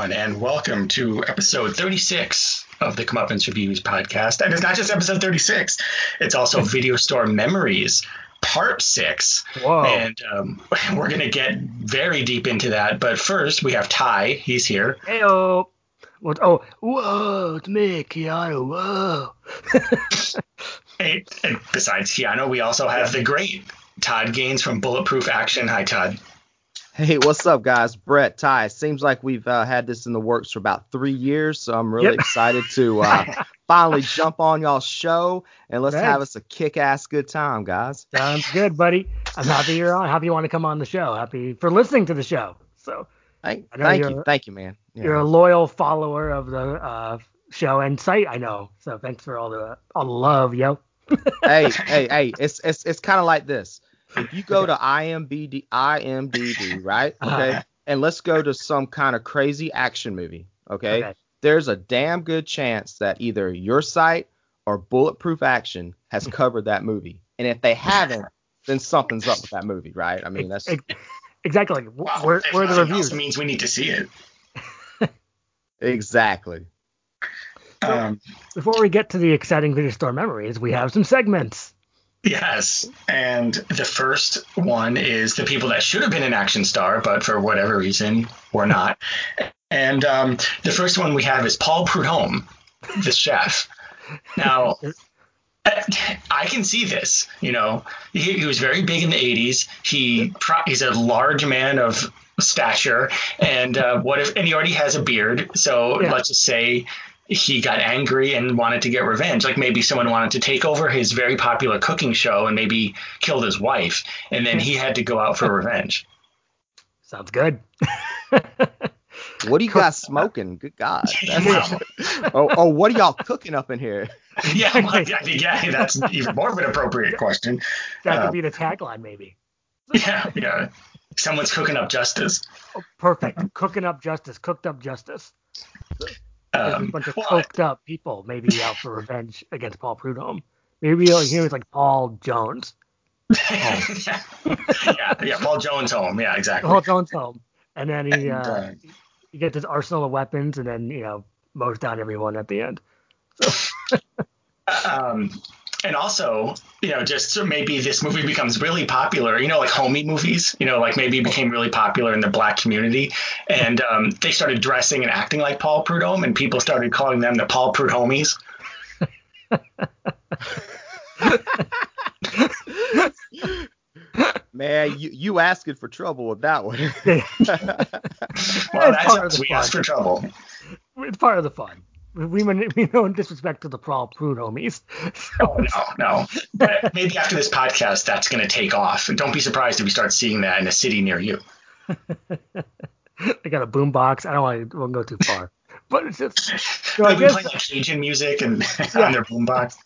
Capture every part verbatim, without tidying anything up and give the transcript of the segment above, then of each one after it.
everyone, and welcome to episode thirty-six of the Comeuppance Reviews podcast. And it's not just episode thirty-six, it's also Video Store Memories Part six. Whoa. And um, we're going to get very deep into that. But first, we have Ty. He's here. Hey-o. What, oh, whoa, it's me, Keanu, whoa. and, and besides Keanu, we also have the great Todd Gaines from Bulletproof Action. Hi, Todd. Hey, what's up, guys? Brett, Ty. Seems like we've uh, had this in the works for about three years, so I'm really yep. excited to uh, finally jump on y'all's show, and let's Thanks. have us a kick-ass good time, guys. Sounds good, buddy. I'm happy you're on. Happy you want to come on the show. Happy for listening to the show. So thank, thank you, thank you, man. Yeah. You're a loyal follower of the uh, show and site, I know. So thanks for all the all the love, yo. hey, hey, hey! It's it's it's kind of like this. If you go to I M D B, I M D B, right? Okay. And let's go to some kind of crazy action movie. Okay? okay. There's a damn good chance that either your site or Bulletproof Action has covered that movie. And if they haven't, then something's up with that movie, right? I mean, that's exactly. Wow, where where are the reviews? It means we need to see it. Exactly. Um, Before we get to the exciting Video Store Memories, we have some segments. Yes, and the first one is the people that should have been an action star, but for whatever reason were not. And um, the first one we have is Paul Prudhomme, the chef. Now, I can see this. You know, he, he was very big in the eighties. He pro- he's a large man of stature, and uh, what if? And he already has a beard. So yeah. let's just say he got angry and wanted to get revenge. Like maybe someone wanted to take over his very popular cooking show and maybe killed his wife. And then he had to go out for revenge. Sounds good. What do you guys smoking? Good God. Wow. oh, oh, what are y'all cooking up in here? Yeah, well, yeah, that's even more of an appropriate question. That could uh, be the tagline maybe. Yeah, yeah. Someone's cooking up justice. Oh, perfect. Cooking up justice. Cooked up justice. Um, a bunch of well, coked up people maybe out for revenge against Paul Prudhomme. Maybe like, he was like Paul Jones. yeah, yeah, yeah, Paul Jones home. Yeah, exactly. Paul Jones home. And then he, and, uh, uh, he gets his arsenal of weapons and then, you know, mows down everyone at the end. So. um, and also, you know, just maybe this movie becomes really popular, you know, like homie movies, you know, like maybe it became really popular in the black community. And um, they started dressing and acting like Paul Prudhomme, and people started calling them the Paul Prudhommies. Man, you, you asking for trouble with that one. Well, that's we asked for trouble. It's part of the fun. We we know in disrespect to the Paul Prudhommies. Oh, no, no. But maybe after this podcast, that's going to take off. Don't be surprised if we start seeing that in a city near you. I got a boombox. I don't want to go too far. But it's just... So I guess, playing Cajun music and yeah. on their boombox.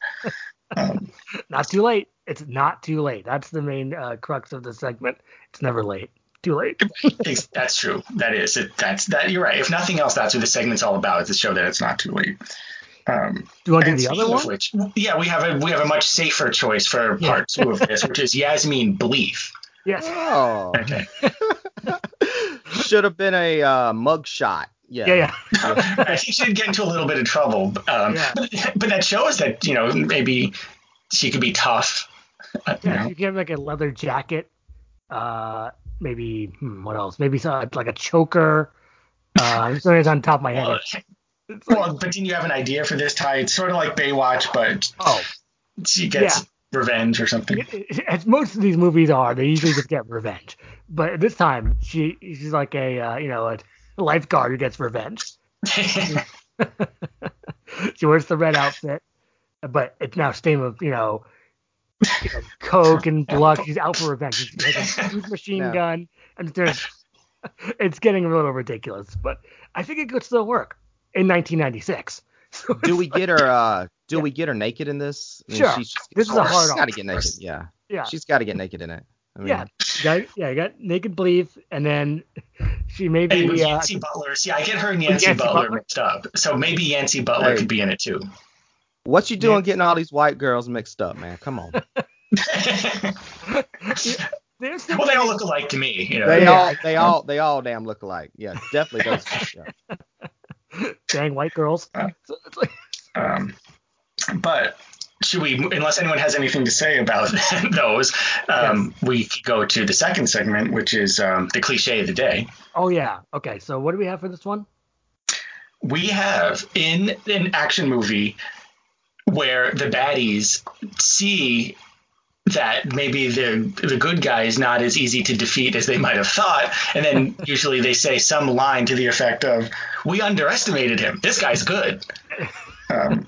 Um, not too late. It's not too late. That's the main uh, crux of the segment. It's never late. Too late. That's true. That is. It, that's that. You're right. If nothing else, that's what this segment's all about, is to show that it's not too late. Um, do you want to do the other one? Which, yeah, we have a we have a much safer choice for yeah. part two of this, which is Yasmin Bleef. Yes. Oh. Okay. Should have been a uh, mugshot. Yeah, yeah. yeah. Right, she should get into a little bit of trouble. Um, yeah. but, but that shows that, you know, maybe she could be tough. Yeah, you know. You get like a leather jacket. Uh, maybe hmm, what else? Maybe some, like a choker. Uh, something's on top of my head. It's like, well, but didn't you have an idea for this, Ty? It's sort of like Baywatch, but oh, she gets yeah. revenge or something. As most of these movies are, they usually just get revenge. But this time, she she's like a uh, you know a lifeguard who gets revenge. She wears the red outfit, but it's now stained with you know. You know, coke and blood. She's out for revenge. She has a huge machine no. gun, and there's, it's getting a little ridiculous. But I think it could still work in nineteen ninety-six. So do we like, get her? Uh, do yeah. we get her naked in this? I mean, sure. She's, this is a hard. She's got to get naked. Yeah. Yeah. She's got to get naked in it. I mean, yeah. You got, yeah. You got naked Bleef, and then she maybe and Yancy uh, Butler. See, I get her and Yancy, Yancy Butler, Butler mixed up. So maybe Yancy Butler hey. could be in it too. What you doing getting all these white girls mixed up, man? Come on. There's the well, they all look alike to me. You know? They yeah. all, they all, they all damn look alike. Yeah, definitely those. Yeah. Dang white girls. Uh, so it's like... um, but should we, unless anyone has anything to say about those, um, yes. we could go to the second segment, which is um, the cliché of the day. Oh yeah. Okay. So what do we have for this one? We have in an action movie where the baddies see that maybe the the good guy is not as easy to defeat as they might have thought, and then usually they say some line to the effect of, "We underestimated him. This guy's good." Um,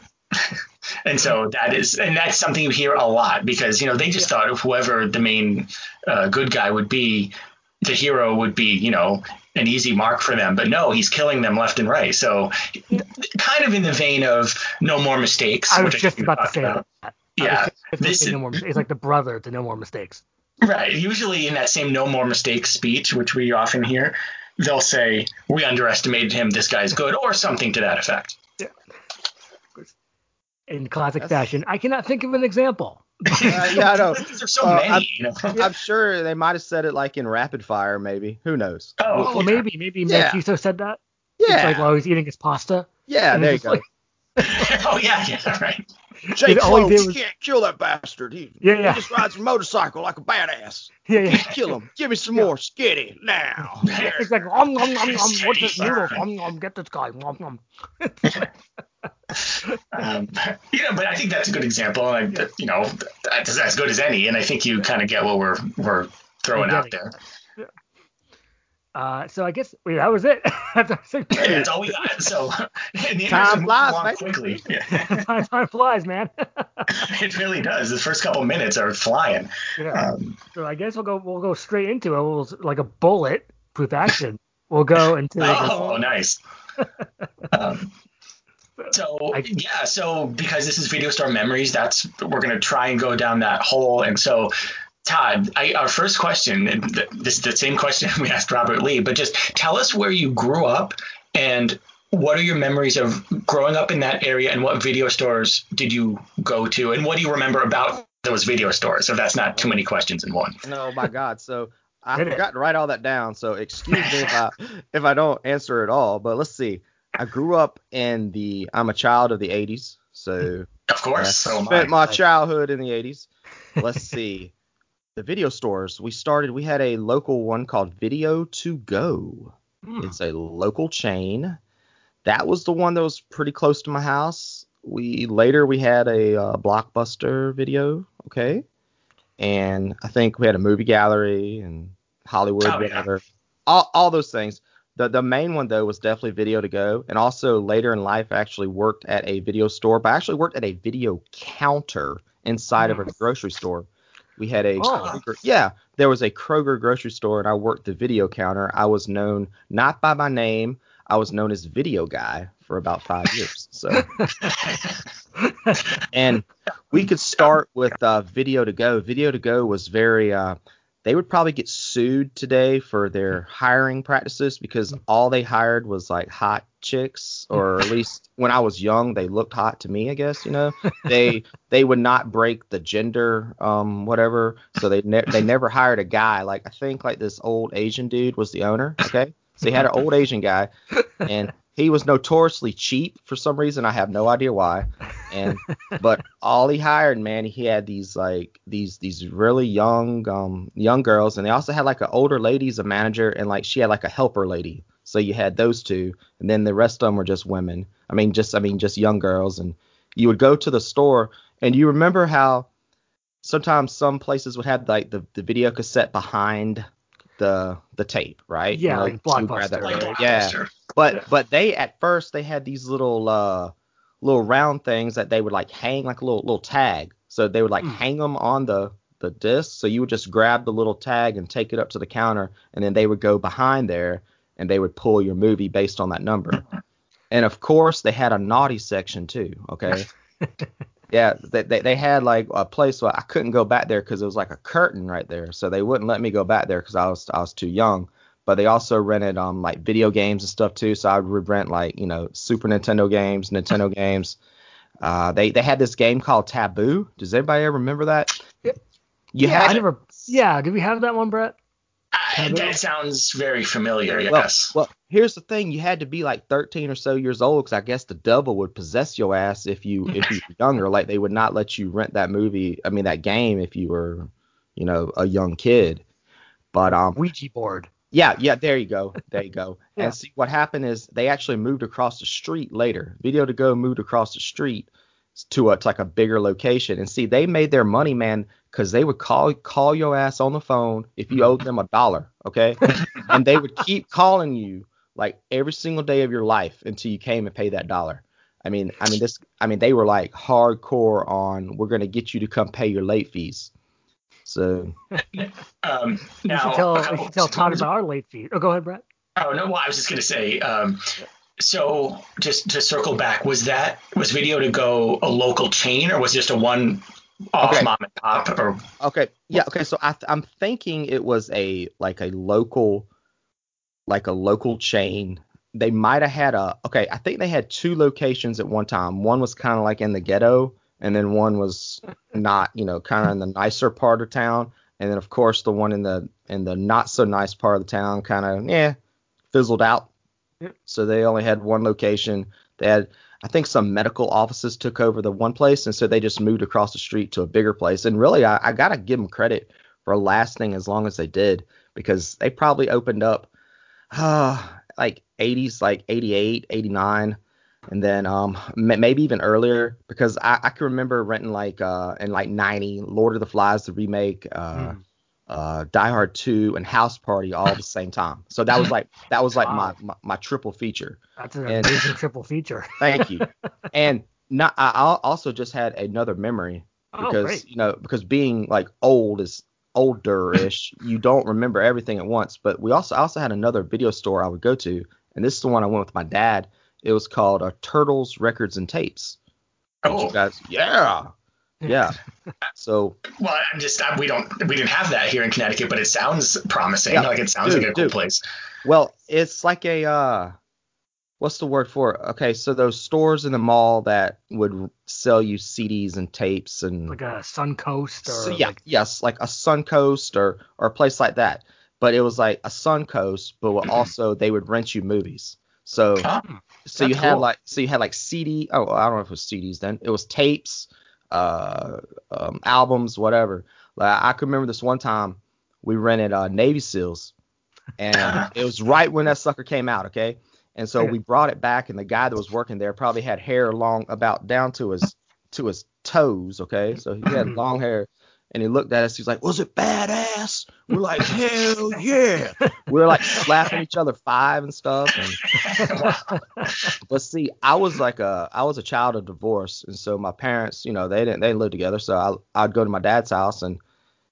and so that is, and that's something you hear a lot because you know they just yeah. thought of whoever the main uh, good guy would be, the hero would be, you know, an easy mark for them, but no, he's killing them left and right. So kind of in the vein of no more mistakes. I was which just I about to say about. that. Yeah. This is, no more, it's like the brother to no more mistakes. Right. Usually in that same no more mistakes speech, which we often hear, they'll say, "We underestimated him. This guy's good," or something to that effect. Yeah. In classic That's... fashion. I cannot think of an example. uh, yeah, I know. So uh, many, I'm, you know? I'm sure they might have said it like in Rapid Fire, maybe. Who knows? Oh, well, yeah. maybe, maybe yeah. Mancuso said that. Yeah. It's like while he's eating his pasta. Yeah, there you go. Like... oh yeah, yeah, right. Jake Cloak, was... you can't kill that bastard. He, yeah, yeah. he just rides a motorcycle like a badass. Yeah, yeah. Kill him. Give me some yeah. more skitty now. It's like, um, um, um, um, what's this noodle? Um, um, get this guy. Um, um. um, you know, but I think that's a good example. And I, yeah. you know, that's as good as any. And I think you kind of get what we're we're throwing out there. Yeah. Uh, so I guess wait, that was it. that's, yeah, that's all we got. So in the time flies, quickly. Yeah. time, time flies, man. It really does. The first couple minutes are flying. Yeah. Um, so I guess we'll go we'll go straight into it. We'll, like a bulletproof action. We'll go into. oh, nice. um, So, yeah, so because this is Video Store Memories, that's we're going to try and go down that hole. And so, Todd, I, our first question, and th- this is the same question we asked Robert Lee, but just tell us where you grew up and what are your memories of growing up in that area and what video stores did you go to and what do you remember about those video stores? So that's not too many questions in one. Oh, my God. So I forgot to write all that down. So excuse me if I, if I don't answer at all, but let's see. I grew up in the – I'm a child of the eighties, so – Of course. I so spent my childhood in the eighties. Let's see. The video stores, we started – we had a local one called Video To Go. Hmm. It's a local chain. That was the one that was pretty close to my house. We Later we had a uh, Blockbuster video, okay? And I think we had a Movie Gallery and Hollywood oh, whatever. Yeah. All, all those things. The the main one, though, was definitely Video To Go. And also later in life, I actually worked at a video store. But I actually worked at a video counter inside of a grocery store. We had a oh. Kroger, yeah, there was a Kroger grocery store, and I worked the video counter. I was known not by my name. I was known as Video Guy for about five years. So, and we could start with uh, Video To Go. Video To Go was very uh, – they would probably get sued today for their hiring practices because all they hired was like hot chicks, or at least when I was young, they looked hot to me, I guess, you know, they, they would not break the gender, um, whatever. So they, ne- they never hired a guy. Like, I think like this old Asian dude was the owner. Okay. So he had an old Asian guy and he was notoriously cheap for some reason. I have no idea why. And, but all he hired, man, he had these like these these really young um young girls, and they also had like an older lady as a manager, and like she had like a helper lady. So you had those two, and then the rest of them were just women. I mean, just I mean, just young girls. And you would go to the store, and you remember how sometimes some places would have like the, the video cassette behind the the tape, right? Yeah, like, like Blockbuster. Like Blockbuster. Yeah, but yeah. but they at first they had these little. Uh, little round things that they would like hang like a little little tag. So they would like mm. hang them on the, the disc. So you would just grab the little tag and take it up to the counter, and then they would go behind there and they would pull your movie based on that number. And of course they had a naughty section too. Okay. yeah. They, they, they had like a place where I couldn't go back there because it was like a curtain right there. So they wouldn't let me go back there because I was, I was too young. But they also rented um like video games and stuff too. So I would rent like, you know, Super Nintendo games, Nintendo games. Uh, they, they had this game called Taboo. Does anybody ever remember that? Yeah. You yeah, had I never. Yeah, did we have that one, Brett? Uh, that sounds very familiar. Yes. Well, well, here's the thing: you had to be like thirteen or so years old, because I guess the devil would possess your ass if you if you were younger. Like they would not let you rent that movie. I mean, that game if you were, you know, a young kid. But um, Ouija board. Yeah, yeah, there you go. There you go. Yeah. And see, what happened is they actually moved across the street later. Video to Go moved across the street to a, to like a bigger location. And see, they made their money, man, because they would call call your ass on the phone if you owed them a dollar, okay? And they would keep calling you like every single day of your life until you came and paid that dollar. I mean, I mean this. I mean, they were like hardcore on, we're going to get you to come pay your late fees. So um, now, you should tell, uh, you should tell Todd about our late fees. Oh, go ahead, Brett. Oh no, well, I was just gonna say. Um, so just to circle back, was that was Video to Go a local chain, or was it just a one off okay. mom and pop? Or okay, yeah, okay. So I, I'm thinking it was a like a local, like a local chain. They might have had a okay. I think they had two locations at one time. One was kind of like in the ghetto. And then one was not, you know, kind of in the nicer part of town. And then, of course, the one in the in the not so nice part of the town kind of, yeah, fizzled out. Yep. So they only had one location. They had, I think, some medical offices took over the one place. And so they just moved across the street to a bigger place. And really, I, I got to give them credit for lasting as long as they did, because they probably opened up uh, like eighties, like eighty-eight, eighty-nine. And then um, maybe even earlier, because I, I can remember renting like uh, in like ninety, Lord of the Flies, the remake, uh, mm. uh, Die Hard two and House Party all at the same time. So that was like that was like wow. my, my, my triple feature. That's an and, amazing triple feature. Thank you. And not, I also just had another memory because, oh, you know, because being like old is older-ish. You don't remember everything at once. But we also I also had another video store I would go to. And this is the one I went with my dad. It was called uh, Turtles Records and Tapes. Oh, you guys, yeah, yeah. So, well, I'm just I, we don't we didn't have that here in Connecticut, but it sounds promising. Yeah, like it sounds dude, like a dude. cool place. Well, it's like a uh, what's the word for it? Okay, so those stores in the mall that would sell you C Ds and tapes and like a Suncoast or so, yeah, like, yes, like a Suncoast or or a place like that. But it was like a Suncoast, but also they would rent you movies. So, oh, so you had cool. like, so you had like C D. Oh, I don't know if it was C Ds then. It was tapes, uh, um, albums, whatever. Like I can remember this one time we rented uh, Navy SEALs, and it was right when that sucker came out. Okay, and so we brought it back, and the guy that was working there probably had hair long about down to his to his toes. Okay, so he had long hair. And he looked at us. He's like, "Was it badass?" We're like, "Hell yeah!" We're like slapping each other five and stuff. And, but see, I was like a, I was a child of divorce, and so my parents, you know, they didn't, they lived together. So I, I'd go to my dad's house, and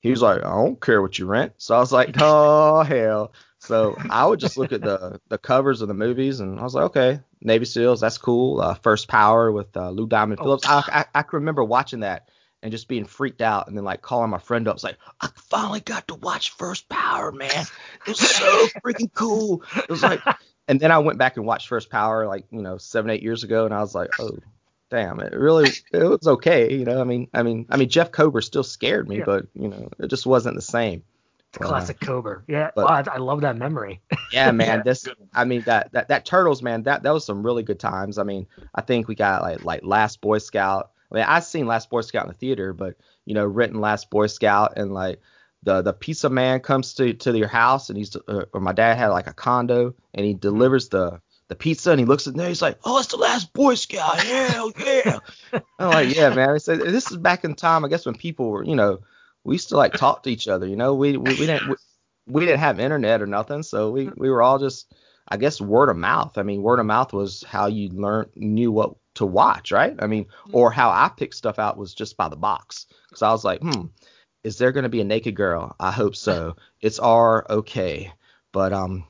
he was like, "I don't care what you rent." So I was like, "Oh hell!" So I would just look at the, the covers of the movies, and I was like, "Okay, Navy SEALs, that's coul." Uh, First Power with uh, Lou Diamond Phillips. Oh. I, I I can remember watching that. And just being freaked out, and then like calling my friend up, it's like, I finally got to watch First Power, man. It was so freaking cool. It was like, and then I went back and watched First Power, like you know, seven, eight years ago, and I was like, oh, damn, it really, it was okay, you know. I mean, I mean, I mean, Jeff Kober still scared me, yeah. but you know, it just wasn't the same. The classic uh, Kober, yeah. But, wow, I, I love that memory. Yeah, man. This, I mean, that that that Turtles, man. That that was some really good times. I mean, I think we got like like Last Boy Scout. I mean, I've seen Last Boy Scout in the theater, but, you know, written Last Boy Scout and, like, the, the pizza man comes to, to your house and he's uh, – or my dad had, like, a condo and he delivers the, the pizza and he looks in there. He's like, oh, it's the Last Boy Scout. Hell, yeah. I'm like, yeah, man. So this is back in time, I guess, when people were, you know, we used to, like, talk to each other. You know, we we, we didn't we, we didn't have internet or nothing, so we, we were all just, I guess, word of mouth. I mean, word of mouth was how you learned knew what – to watch, right? I mean, or how I picked stuff out was just by the box. Because I was like, hmm, is there going to be a naked girl? I hope so. It's R okay. But um,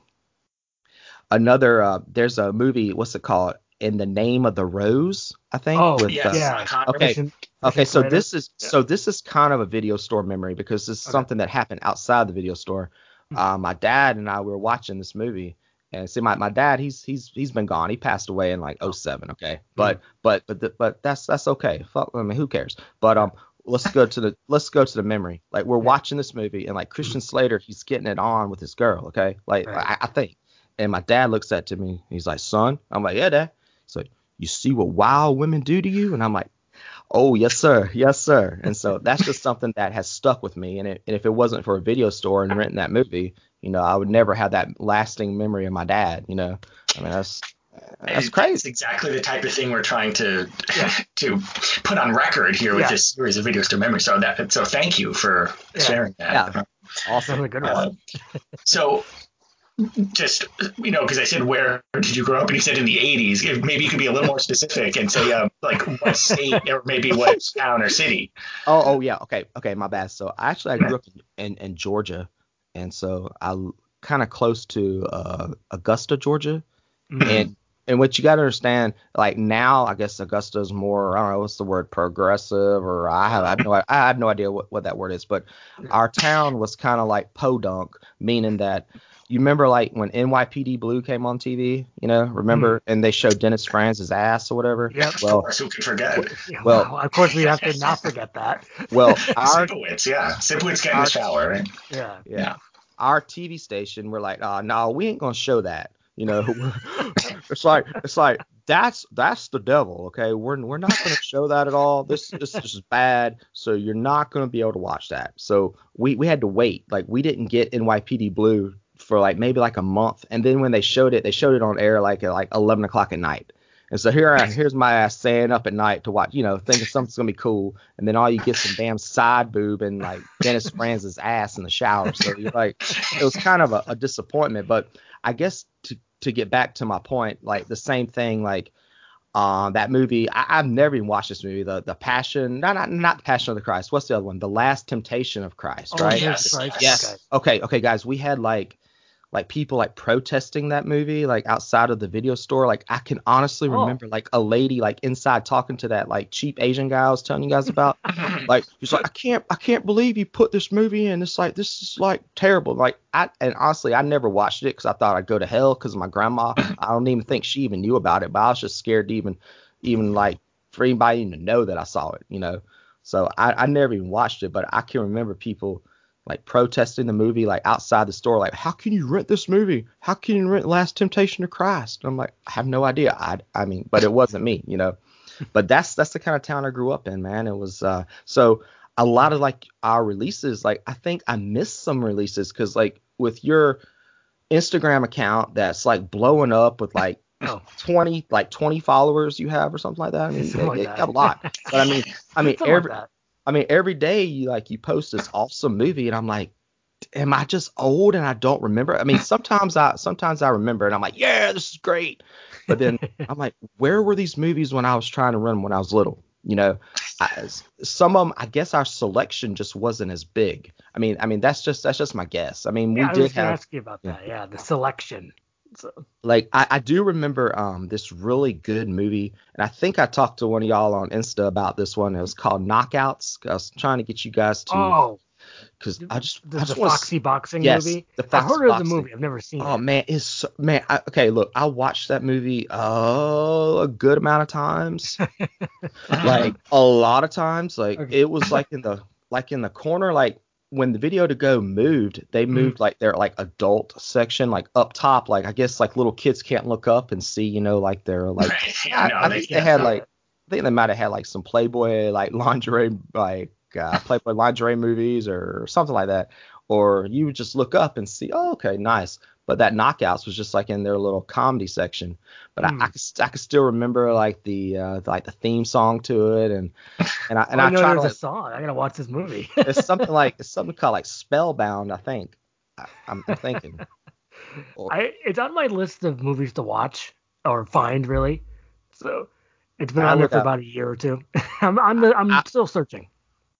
another, uh, there's a movie, what's it called? In the Name of the Rose, I think. Oh, with, yes. Uh, yeah. Okay. Okay. So this is, so this is kind of a video store memory because this is okay. something that happened outside the video store. Uh, my dad and I were watching this movie. And see, my, my dad, he's he's he's been gone. He passed away in like oh seven, okay. But mm-hmm. but but the, but that's that's okay. Fuck, I mean, who cares? But um, let's go to the let's go to the memory. Like, we're watching this movie, and like Christian Slater, he's getting it on with his girl. Okay, like right. I, I think. And my dad looks at to me, and he's like, "Son," I'm like, "Yeah, Dad." He's like, "You see what wild women do to you?" And I'm like, "Oh, yes, sir. Yes, sir." And so that's just something that has stuck with me. And, it, and if it wasn't for a video store and renting that movie, you know, I would never have that lasting memory of my dad. You know, I mean, that's that's crazy. It's exactly the type of thing we're trying to yeah. to put on record here with yeah. this series of video store memories. So that so thank you for yeah. sharing that. Yeah. Awesome. Good one. Um, so. Just, you know, because I said, where did you grow up? And you said in the eighties. If maybe you could be a little more specific and say, um, like, what state or maybe what town or city. Oh, oh yeah. Okay. Okay. My bad. So actually, I grew up in, in, in Georgia. And so I'm kind of close to uh, Augusta, Georgia. Mm-hmm. And and what you got to understand, like now, I guess Augusta is more, I don't know, what's the word, progressive? Or I have, I have no, I have no idea what, what that word is. But our town was kind of like podunk, meaning that. You remember like when N Y P D Blue came on T V, you know, remember, mm. and they showed Dennis Franz's ass or whatever. Yeah, well, of course, who could forget? Yeah, well, well, of course we have to not forget that. Well, our Sipowicz, yeah, Sipowicz got in the shower, right? Yeah, yeah, yeah. Our T V station, we're like, oh, no, we ain't gonna show that. You know, it's like it's like that's that's the devil. Okay, we're we're not gonna show that at all. This this, this is bad. So you're not gonna be able to watch that. So we we had to wait. Like we didn't get N Y P D Blue for like maybe like a month, and then when they showed it, they showed it on air like at like eleven o'clock at night. And so here I here's my ass staying up at night to watch, you know, thinking something's gonna be cool, and then all you get some damn side boob and like Dennis Franz's ass in the shower. So you're like, it was kind of a, a disappointment. But I guess to to get back to my point, like the same thing, like uh, that movie. I, I've never even watched this movie. The the Passion, not not not Passion of the Christ. What's the other one? The Last Temptation of Christ, oh, right? Yes, right. Yes. Okay, okay, guys. We had like. Like people like protesting that movie, like outside of the video store. Like I can honestly oh. remember like a lady like inside talking to that like cheap Asian guy I was telling you guys about. Like she's like, I can't, I can't believe you put this movie in. It's like this is like terrible. Like I and honestly, I never watched it because I thought I'd go to hell because my grandma. I don't even think she even knew about it, but I was just scared to even, even like for anybody even to know that I saw it, you know. So I, I never even watched it, but I can remember people. Like protesting the movie, like outside the store, like how can you rent this movie? How can you rent Last Temptation of Christ? And I'm like, I have no idea. I, I mean, but it wasn't me, you know. But that's that's the kind of town I grew up in, man. It was uh, so a lot of like our releases. Like I think I missed some releases because like with your Instagram account that's like blowing up with like. Oh. twenty like twenty followers you have or something like that. I mean, something it, like it that. Got a lot. But I mean, I mean something every. Like I mean, every day you like you post this awesome movie and I'm like, am I just old and I don't remember? I mean, sometimes I sometimes I remember and I'm like, yeah, this is great. But then I'm like, where were these movies when I was trying to run them when I was little? You know, I, some of them, I guess our selection just wasn't as big. I mean, I mean, that's just that's just my guess. I mean, yeah, we I did was gonna have ask you about yeah. that. Yeah, the selection. So. Like I, I do remember um this really good movie, and I think I talked to one of y'all on Insta about this one. It was called Knockouts. I was trying to get you guys to oh, because I just the, I just the Foxy s- boxing yes, movie. The Foxy I heard boxing. Of the movie. I've never seen. Oh it. man, it's so, man. I, okay, look, I watched that movie oh a good amount of times, like a lot of times. Like okay. It was like in the like in the corner, like. When the Video To Go moved, they moved like their like adult section, like up top, like I guess like little kids can't look up and see, you know, like they're like I, no, I they think they had like it. I think they might have had like some Playboy like lingerie like uh, Playboy lingerie movies or something like that, or you would just look up and see, oh okay, nice. But that Knockouts was just like in their little comedy section. But mm. I, I, could, I could still remember like the uh, like the theme song to it, and and I and oh, I, I know tried there's to, a song. I gotta watch this movie. It's something like it's something called like Spellbound, I think. I, I'm thinking. or, I it's on my list of movies to watch or find really. So it's been I on there for up. about a year or two. I'm I'm, the, I'm I, still searching.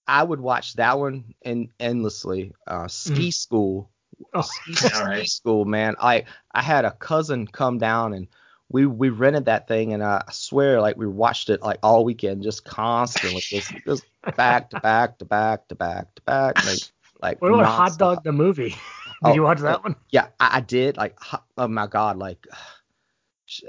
I would watch that one and endlessly. Uh, Ski mm. School. Oh, all right. School, man. I I had a cousin come down and we we rented that thing, and uh, I swear like we watched it like all weekend, just constantly, just, just back to back to back to back to back. Like like. What about Hot Dog the movie? Did oh, you watch that one? Yeah, I, I did. Like, oh my God, like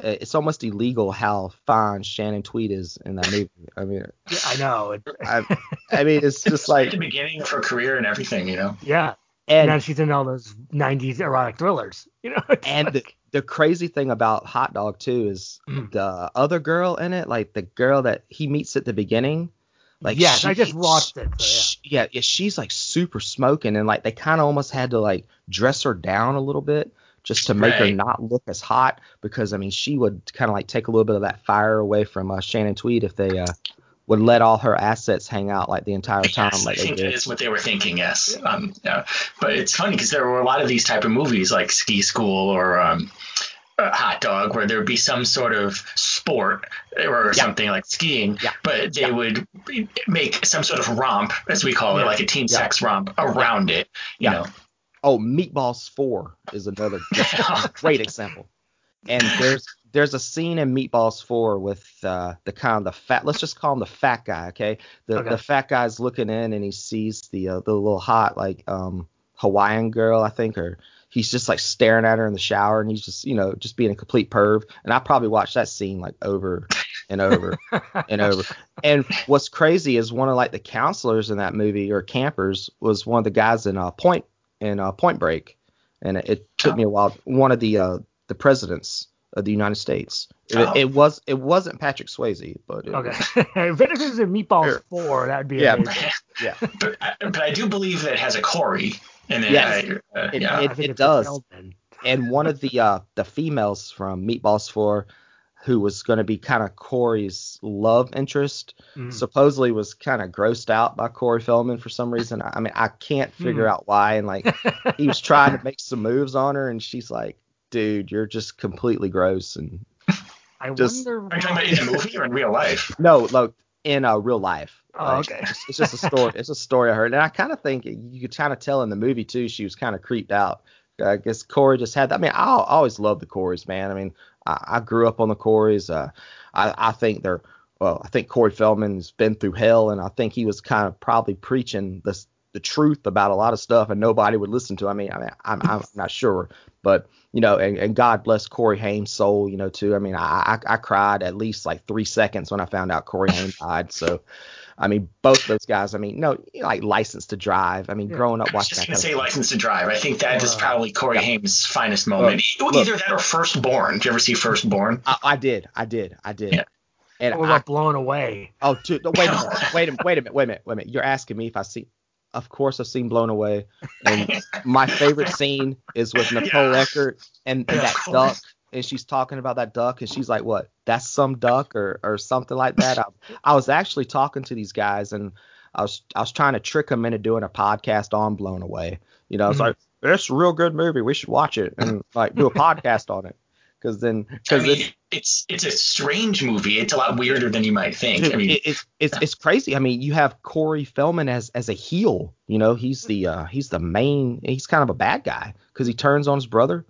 it's almost illegal how fine Shannon Tweed is in that movie. I mean, yeah, I know. I, I mean, it's just like the beginning of her career and everything, you know? Yeah. And, and now she's in all those nineties erotic thrillers, you know? And like, the, the crazy thing about Hot Dog too is mm-hmm. the other girl in it, like the girl that he meets at the beginning. Like, yes, she, I just watched it. So yeah. She, yeah. She's like super smoking, and like they kind of almost had to like dress her down a little bit just to make right. her not look as hot, because I mean she would kind of like take a little bit of that fire away from uh, Shannon Tweed if they uh, would let all her assets hang out like the entire time. Yes, like I they think did. That is what they were thinking. Yes, um, yeah. But it's funny because there were a lot of these type of movies like Ski School or um, uh, Hot Dog, where there would be some sort of sport or yeah. something like skiing, yeah. but they yeah. would make some sort of romp, as we call yeah. it, like a teen yeah. sex romp around yeah. it. You yeah. know. Oh, Meatballs four is another great example. And there's there's a scene in Meatballs four with uh, the kind of the fat. Let's just call him the fat guy, okay? The okay. the fat guy's looking in and he sees the uh, the little hot like um, Hawaiian girl, I think, or he's just like staring at her in the shower, and he's just you know just being a complete perv. And I probably watched that scene like over and over and over. And what's crazy is one of like the counselors in that movie, or campers, was one of the guys in uh, Point. in uh, Point Break, and it, it took oh. me a while. One of the uh, the presidents of the United States. It, oh. it was it wasn't Patrick Swayze, but it, okay. If it was in Meatballs sure. four, that'd be yeah, amazing. yeah. But I, but I do believe that it has a Corey, and then yes, I, uh, it, yeah, it, it, it does. And one of the uh, the females from Meatballs four, who was going to be kind of Corey's love interest, mm. supposedly was kind of grossed out by Corey Feldman for some reason. I mean, I can't figure mm. out why. And like, he was trying to make some moves on her, and she's like, "Dude, you're just completely gross." And I just, wonder. Are you talking about in the movie or in real life? No, look, in uh, real life. Oh, like, okay. It's, it's just a story. It's a story I heard, and I kind of think you could kind of tell in the movie too. She was kind of creeped out. I guess Corey just had that. I mean, I always love the Coreys, man. I mean, I, I grew up on the Coreys. Uh, I, I think they're well. I think Corey Feldman's been through hell, and I think he was kind of probably preaching the the truth about a lot of stuff, and nobody would listen to. I mean, I mean, I'm, I'm not sure, but you know, and, and God bless Corey Haim's soul, you know, too. I mean, I, I I cried at least like three seconds when I found out Corey Haim died. So. I mean, both those guys. I mean, no, like License to Drive. I mean, yeah. growing up watching. I was just gonna say License to Drive. I think that uh, is probably Corey yeah. Haim's finest moment. Look, Either look. that or Firstborn. Did you ever see Firstborn? I, I did. I did. I did. Yeah. And we got blown away. Oh, dude, no, wait a minute. Wait a minute. Wait a minute. Wait a minute. Wait a minute. You're asking me if I see? Of course, I've seen Blown Away. And my favorite scene is with Nicole yeah. Eckert and, and that duck. And she's talking about that duck, and she's like, "What? That's some duck, or or something like that." I, I was actually talking to these guys, and I was I was trying to trick them into doing a podcast on Blown Away. You know, I was mm-hmm. like, "It's a real good movie. We should watch it and like do a podcast on it." Because then, because I mean, it's, it's it's a strange movie. It's a lot weirder than you might think. It, I mean, it, it's it's it's crazy. I mean, you have Corey Feldman as as a heel. You know, he's the uh, he's the main. He's kind of a bad guy because he turns on his brother,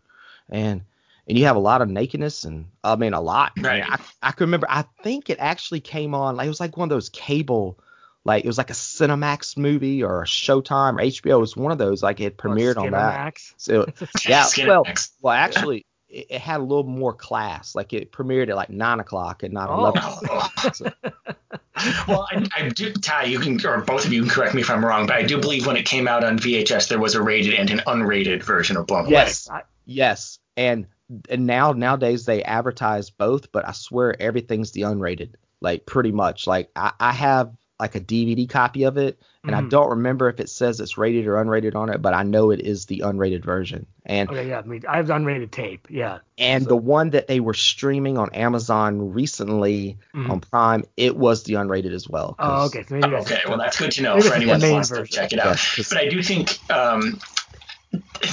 and. And you have a lot of nakedness, and I mean a lot. Right. I, I can remember. I think it actually came on. Like it was like one of those cable, like it was like a Cinemax movie or a Showtime or H B O. It was one of those. Like it premiered oh, on that. So yeah. well, well, actually, it, it had a little more class. Like it premiered at like nine o'clock and not oh. eleven. o'clock. So, well, I, I do, Ty, you can, or both of you can correct me if I'm wrong, but I do believe when it came out on V H S, there was a rated and an unrated version of Blown Away. Yes, I, yes, and. And now nowadays they advertise both, but I swear everything's the unrated, like pretty much. Like I, I have like a D V D copy of it, and mm-hmm. I don't remember if it says it's rated or unrated on it, but I know it is the unrated version. And okay, yeah, I mean, I have the unrated tape, yeah. And so. The one that they were streaming on Amazon recently mm-hmm. on Prime, it was the unrated as well. Oh, okay. So maybe okay, well that's good to know for anyone who wants version. to check it out. Yeah, but I do think. Um,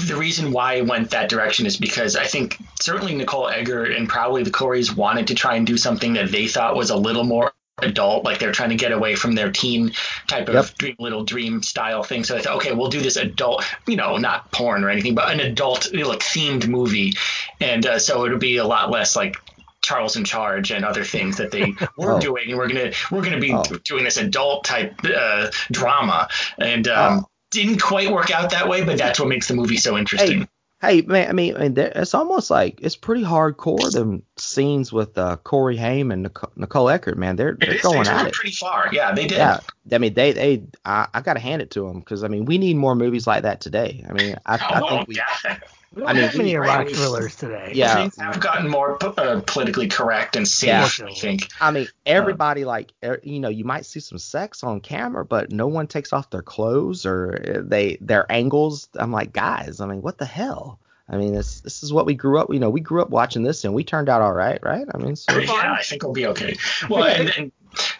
The reason why I went that direction is because I think certainly Nicole Eggert and probably the Coreys wanted to try and do something that they thought was a little more adult, like they're trying to get away from their teen type of yep. dream, little dream style thing. So I thought, okay, we'll do this adult, you know, not porn or anything, but an adult like themed movie. And uh, so it'll be a lot less like Charles in Charge and other things that they were oh. doing. And we're going to we're going to be oh. doing this adult type uh, drama. And um oh. didn't quite work out that way, but that's what makes the movie so interesting. Hey, Hey, man, I mean, I mean, it's almost like it's pretty hardcore, them scenes with uh, Corey Haim and Nicole, Nicole Eckert, man. They're, they're it going at it. pretty far. Yeah, they did. Yeah, I mean, they, they I, I got to hand it to them because, I mean, we need more movies like that today. I mean, I, oh, I think we yeah. – We don't I mean, have many erotic thrillers today. Yeah. Things have gotten more uh, politically correct and serious, yeah. I think. I mean, everybody, like, er, you know, you might see some sex on camera, but no one takes off their clothes or they their angles. I'm like, guys, I mean, what the hell? I mean, this this is what we grew up, you know, we grew up watching this and we turned out all right, right? I mean, so. Yeah, I think we'll be okay. Well, and, and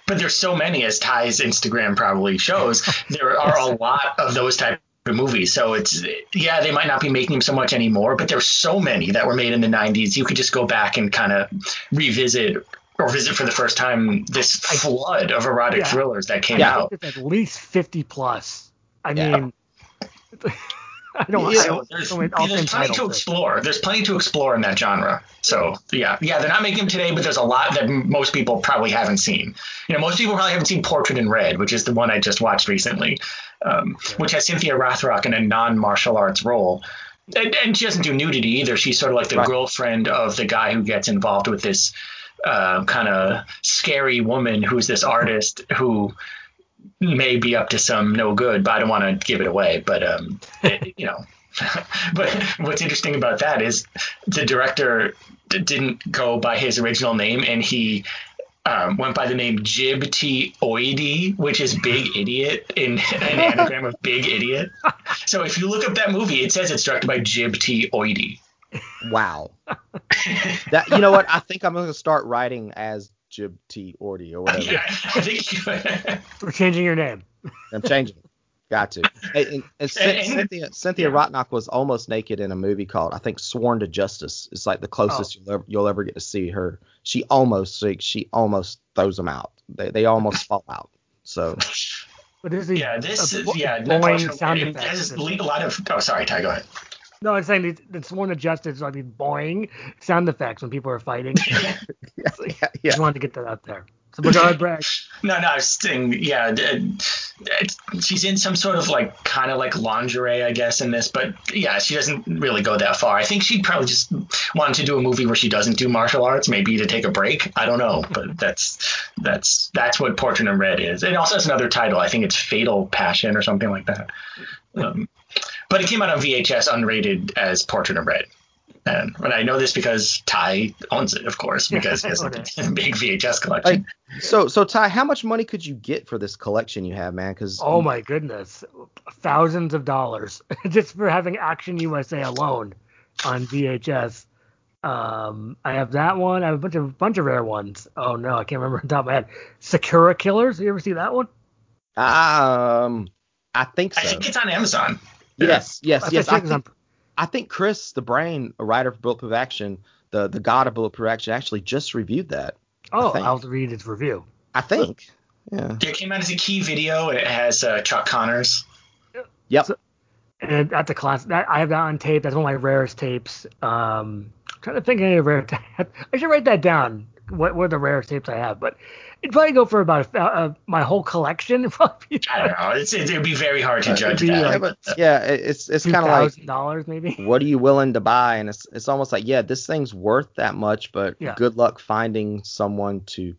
but there's so many, as Ty's Instagram probably shows, there are a lot of those types movies, so it's yeah they might not be making them so much anymore, but there's so many that were made in the nineties you could just go back and kind of revisit or visit for the first time this flood of erotic yeah. thrillers that came yeah. out. It's at least fifty plus. I yeah. mean I don't yeah, know. There's, there's plenty titles. to explore. There's plenty to explore in that genre. So, yeah. Yeah, they're not making them today, but there's a lot that most people probably haven't seen. You know, most people probably haven't seen Portrait in Red, which is the one I just watched recently, um, yeah. which has Cynthia Rothrock in a non-martial arts role. And, and she doesn't do nudity either. She's sort of like the right. girlfriend of the guy who gets involved with this uh, kind of scary woman who's this artist who – may be up to some no good, but I don't want to give it away. But, um, it, you know, but what's interesting about that is the director d- didn't go by his original name, and he um, went by the name Jib T. Oidy, which is big idiot in an anagram of big idiot. So if you look up that movie, it says it's directed by Jib T. Oidy. Wow. That, you know what? I think I'm going to start writing as Jib T. Ordy or whatever. Yeah, I think we're changing your name. I'm changing it. Got to. And, and, and Cynthia, Cynthia yeah. Rothrock was almost naked in a movie called, I think, Sworn to Justice. It's like the closest oh. you'll, ever, you'll ever get to see her. She almost like, she almost throws them out. They they almost fall out. So. But is he? Yeah, this a, is yeah. Boing sound effect. There's a lot of. Oh, sorry, Ty. Go ahead. No, I'm saying that Sworn to Justice is like these boing sound effects when people are fighting. yeah, so, yeah, yeah. Just wanted to get that out there. So we're going brag. No, no, I was saying, yeah, she's in some sort of like kind of like lingerie, I guess, in this. But yeah, she doesn't really go that far. I think she probably just wanted to do a movie where she doesn't do martial arts, maybe to take a break. I don't know, but that's that's that's what Portrait in Red is. It also has another title. I think it's Fatal Passion or something like that. Um, But it came out on V H S unrated as Portrait in Red. And, and I know this because Ty owns it, of course, because he has a big V H S collection. Like, so, so Ty, how much money could you get for this collection you have, man? Cause, oh, my goodness. Thousands of dollars just for having Action U S A alone on V H S. Um, I have that one. I have a bunch of a bunch of rare ones. Oh, no, I can't remember on top of my head. Sakura Killers. You ever see that one? Um, I think so. I think it's on Amazon. Yes, yes, yes. I think, I think Chris, the brain, a writer for Bulletproof Action, the, the god of Bulletproof Action, actually just reviewed that. Oh, I'll read his review. I think. Yeah. It came out as a Key Video. It has uh, Chuck Connors. Yep. So, and that's a classic. That, I have that on tape. That's one of my rarest tapes. Um, I'm trying to think of any rare tapes. I should write that down. What were the rarest tapes I have? But it'd probably go for about a, uh, my whole collection. Probably. I don't know. It's, it'd be very hard to uh, judge that. Like, yeah, but, yeah, it's it's kind of like two thousand dollars maybe. What are you willing to buy? And it's it's almost like, yeah, this thing's worth that much, but yeah. good luck finding someone to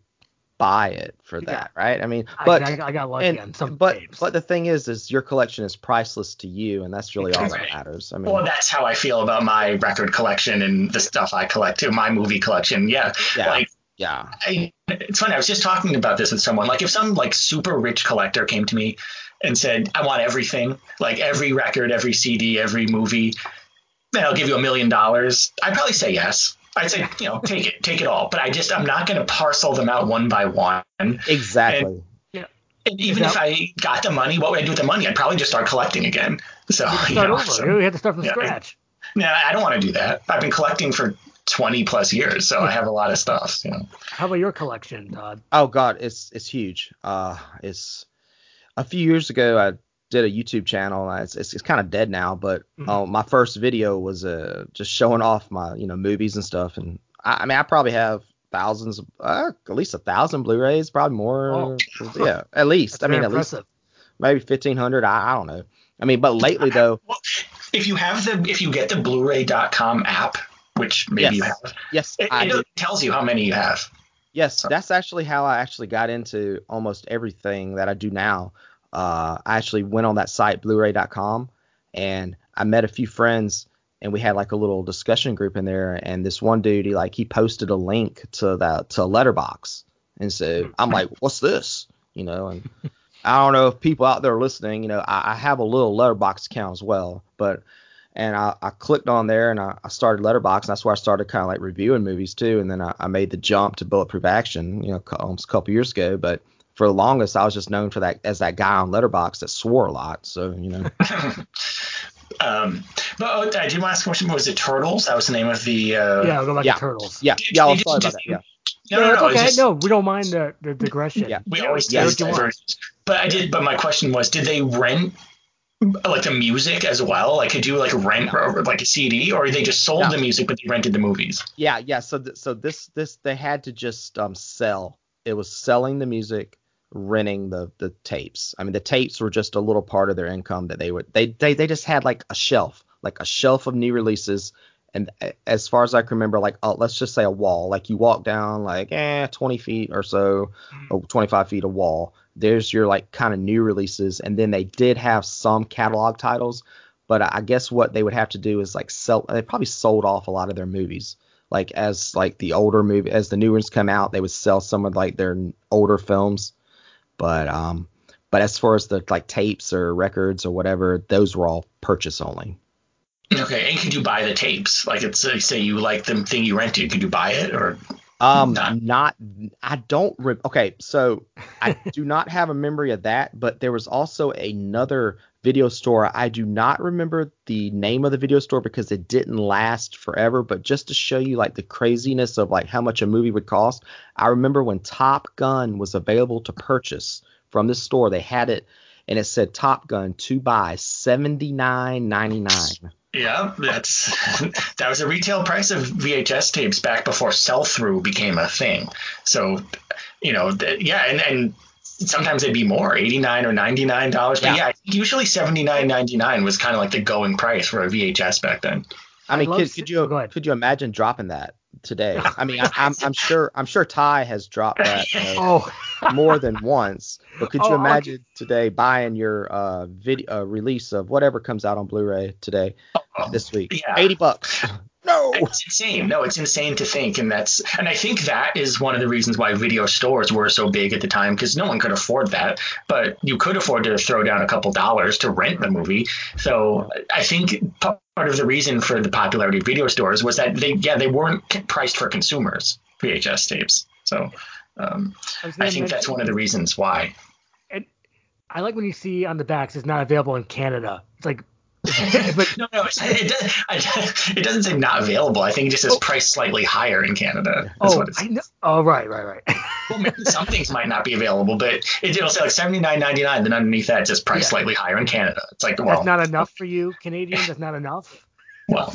buy it for yeah. that, right? I mean, but I, I, I got lucky and, on some but, tapes. But the thing is, is your collection is priceless to you, and that's really all that matters. I mean, well, that's how I feel about my record collection and the stuff I collect too, my movie collection. Yeah, yeah. Like, Yeah, I, it's funny. I was just talking about this with someone. Like if some like super rich collector came to me and said, I want everything, like every record, every C D, every movie, and I'll give you a million dollars. I'd probably say yes. I'd say, you know, take it, take it all. But I just I'm not going to parcel them out one by one. Exactly. And, yeah. and even exactly. if I got the money, what would I do with the money? I'd probably just start collecting again. So you, you start know, over. So, you have to start from yeah, scratch. No, I don't want to do that. I've been collecting for twenty plus years, so I have a lot of stuff, you know. How about your collection, Todd? Oh god, it's it's huge. Uh it's a few years ago I did a YouTube channel. It's it's, it's kind of dead now, but mm-hmm. uh, my first video was uh just showing off my, you know, movies and stuff, and I, I mean I probably have thousands of, uh, at least a thousand Blu-rays, probably more. Oh. Yeah, at least. That's I mean at impressive. least maybe fifteen hundred. I, I don't know. I mean, but lately though, if you have the if you get the Blu-ray dot com app, which maybe yes. you have, yes, it, it tells you how many you have. Yes, so. That's actually how I actually got into almost everything that I do now. Uh, I actually went on that site, Blu-ray dot com, and I met a few friends, and we had like a little discussion group in there. And this one dude, he like he posted a link to that to Letterboxd, and so I'm like, "What's this?" You know, and I don't know if people out there are listening. You know, I, I have a little Letterboxd account as well, but and I, I clicked on there and I, I started Letterboxd, and that's where I started kind of like reviewing movies too. And then I, I made the jump to Bulletproof Action, you know, almost a couple years ago, but. For the longest, I was just known for that as that guy on Letterboxd that swore a lot. So, you know. um, but oh, I did want to ask a question. Was it Turtles? That was the name of the. Uh, yeah, like yeah. The Turtles. Yeah, did, yeah. I'll sorry about that. Yeah. No, no, no. no, no okay, just, no, we don't mind the, the digression. Yeah, we always do. Yeah, but I did. But my question was, did they rent like the music as well? Like, could you like rent or, like a C D, or they just sold no. the music but they rented the movies? Yeah, yeah. So, th- so this this they had to just um sell. It was selling the music. Renting the the tapes. I mean, the tapes were just a little part of their income that they would. They they they just had like a shelf, like a shelf of new releases. And as far as I can remember, like oh, let's just say a wall. Like you walk down like eh twenty feet or so, or twenty-five feet a wall. There's your like kind of new releases. And then they did have some catalog titles, but I guess what they would have to do is like sell. They probably sold off a lot of their movies. Like as like the older movie, as the new ones come out, they would sell some of like their older films. But um, but as far as the like tapes or records or whatever, those were all purchase only. Okay, and could you buy the tapes? Like, it's like, say you like the thing you rented, could you buy it or um not? not I don't. Re- okay, so I do not have a memory of that. But there was also another video store. I do not remember the name of the video store because it didn't last forever. But just to show you like the craziness of like how much a movie would cost, I remember when Top Gun was available to purchase from this store, they had it and it said Top Gun to buy seventy-nine ninety-nine. Yeah, that's that was a retail price of V H S tapes back before sell through became a thing. So, you know, th- yeah, and and. Sometimes they'd be more, eighty-nine or ninety-nine dollars. But yeah, yeah usually seventy-nine ninety-nine was kind of like the going price for a V H S back then. I mean, I could, could you could you imagine dropping that today? I mean, I, I'm I'm sure I'm sure Ty has dropped that uh, oh. more than once. But could you oh, imagine okay. today buying your uh video uh, release of whatever comes out on Blu-ray today oh, this week? Yeah. eighty bucks. No, it's insane. No, it's insane to think. And that's and I think that is one of the reasons why video stores were so big at the time, because no one could afford that. But you could afford to throw down a couple dollars to rent the movie. So I think part of the reason for the popularity of video stores was that they yeah, they weren't priced for consumers, V H S tapes. So um, I, I think that's one of the reasons why. And I like when you see on the backs it's not available in Canada. It's like. But no, no, it, does, it doesn't say not available. I think it just says oh. priced slightly higher in Canada. That's oh, what I know. Oh, right, right, right. Well, maybe some things might not be available, but it, it'll say like seventy-nine ninety-nine. Then underneath that, it says priced yeah. slightly higher in Canada. It's like, well, that's not enough for you, Canadians. That's not enough. Well,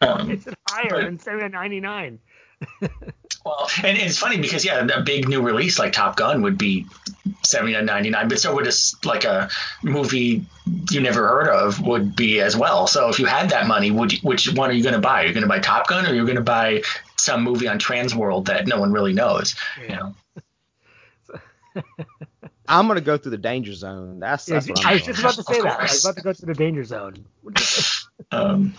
um, it's higher but, than seventy-nine ninety-nine. Well, and it's funny because yeah, a big new release like Top Gun would be seventy-nine ninety-nine, but so would a, like a movie you never heard of would be as well. So if you had that money, would you, which one are you going to buy? You're going to buy Top Gun, or you're going to buy some movie on Transworld that no one really knows. Yeah. You know. I'm going to go through the danger zone. That's, that's yeah, what I'm I was doing. Just about to say that. I was about to go through the danger zone. um,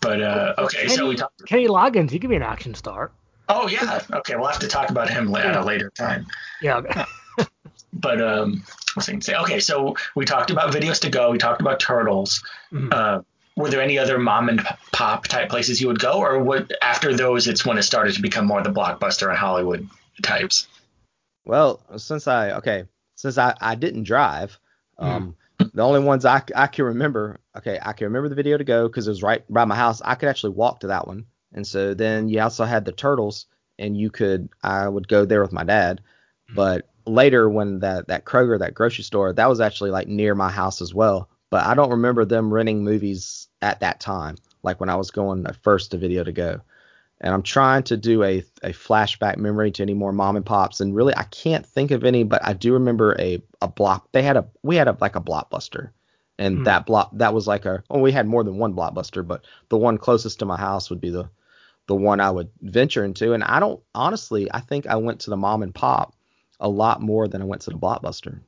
but uh, okay, Kenny, so we talked. Kenny Loggins, he could be an action star. Oh, yeah. Okay, we'll have to talk about him at a later time. Yeah. Okay. But um, what's I going to say? Okay, so we talked about Videos To Go. We talked about Turtles. Mm-hmm. Uh, were there any other mom and pop type places you would go? Or what, after those, it's when it started to become more the Blockbuster and Hollywood types? Well, since I – okay, since I, I didn't drive, um, mm. the only ones I, I can remember – okay, I can remember the Video To Go because it was right by my house. I could actually walk to that one. And so then you also had the Turtles, and you could I would go there with my dad. But later when that, that Kroger, that grocery store, that was actually like near my house as well. But I don't remember them renting movies at that time, like when I was going at first to Video To Go. And I'm trying to do a, a flashback memory to any more mom and pops. And really, I can't think of any, but I do remember a, a block. They had a we had a, like a Blockbuster. And mm-hmm. that block that was like a oh we had more than one Blockbuster, but the one closest to my house would be the the one I would venture into. And I don't honestly I think I went to the mom and pop a lot more than I went to the Blockbuster.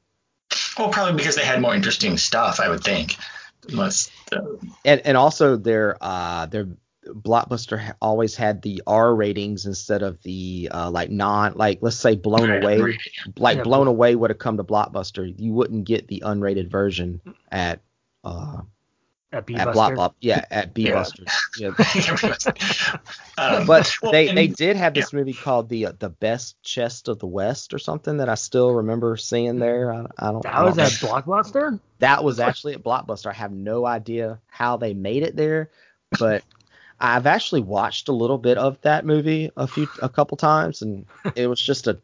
Well, probably because they had more interesting stuff, I would think. Unless, uh... and and also their uh their Blockbuster always had the R ratings instead of the uh like non like let's say blown away like yeah. blown away would have come to Blockbuster. You wouldn't get the unrated version at uh at Blockbuster. Yeah, at B Buster. Yeah. Yeah. um, but well, they, and, they did have this yeah. movie called the uh, the Best Chest of the West or something that I still remember seeing there. I, I don't. That I don't was know. At Blockbuster? That was actually at Blockbuster. I have no idea how they made it there, but I've actually watched a little bit of that movie a few a couple times, and it was just a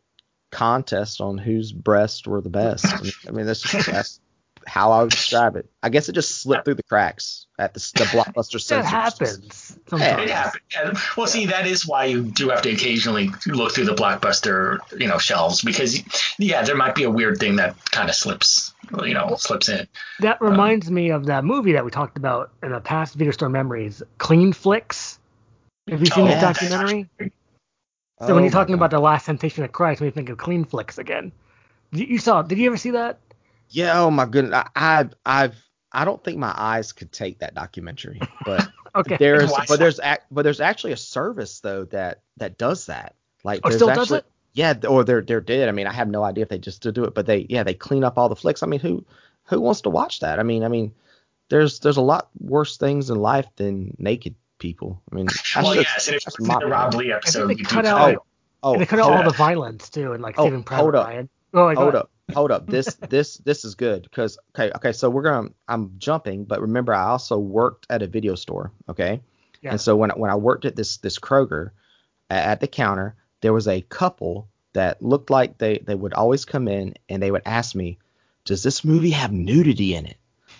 contest on whose breasts were the best. I mean, that's just that's how I would describe it. I guess it just slipped through the cracks at the, the Blockbuster sensors. That happens. Yeah, it happens. Yeah. Well, see, that is why you do have to occasionally look through the Blockbuster, you know, shelves, because yeah, there might be a weird thing that kind of slips, you know, slips in. That reminds um, me of that movie that we talked about in a past Video Store Memories, Clean Flicks. Have you seen oh, that documentary? Actually... So oh, when you're talking about The Last Temptation of Christ, when you think of Clean Flicks again, you saw. Did you ever see that? Yeah, oh my goodness. I, I I've I don't think my eyes could take that documentary. But okay. there's but that? there's a, but there's actually a service though that that does that. Like oh, still actually, does it? Yeah, or they're they're dead. I mean, I have no idea if they just do it, but they yeah, they clean up all the flicks. I mean, who who wants to watch that? I mean, I mean there's there's a lot worse things in life than naked people. I mean, well, just, yes, and if it's the Rob Lee episode, you cut out oh, oh, and they cut out all the violence too and like oh, Saving Private Ryan. Oh, hold up. Hold up. This this this is good because okay, okay, so we're gonna I'm jumping, but remember I also worked at a video store, okay? Yeah. And so when when I worked at this this Kroger at the counter, there was a couple that looked like they, they would always come in and they would ask me, does this movie have nudity in it?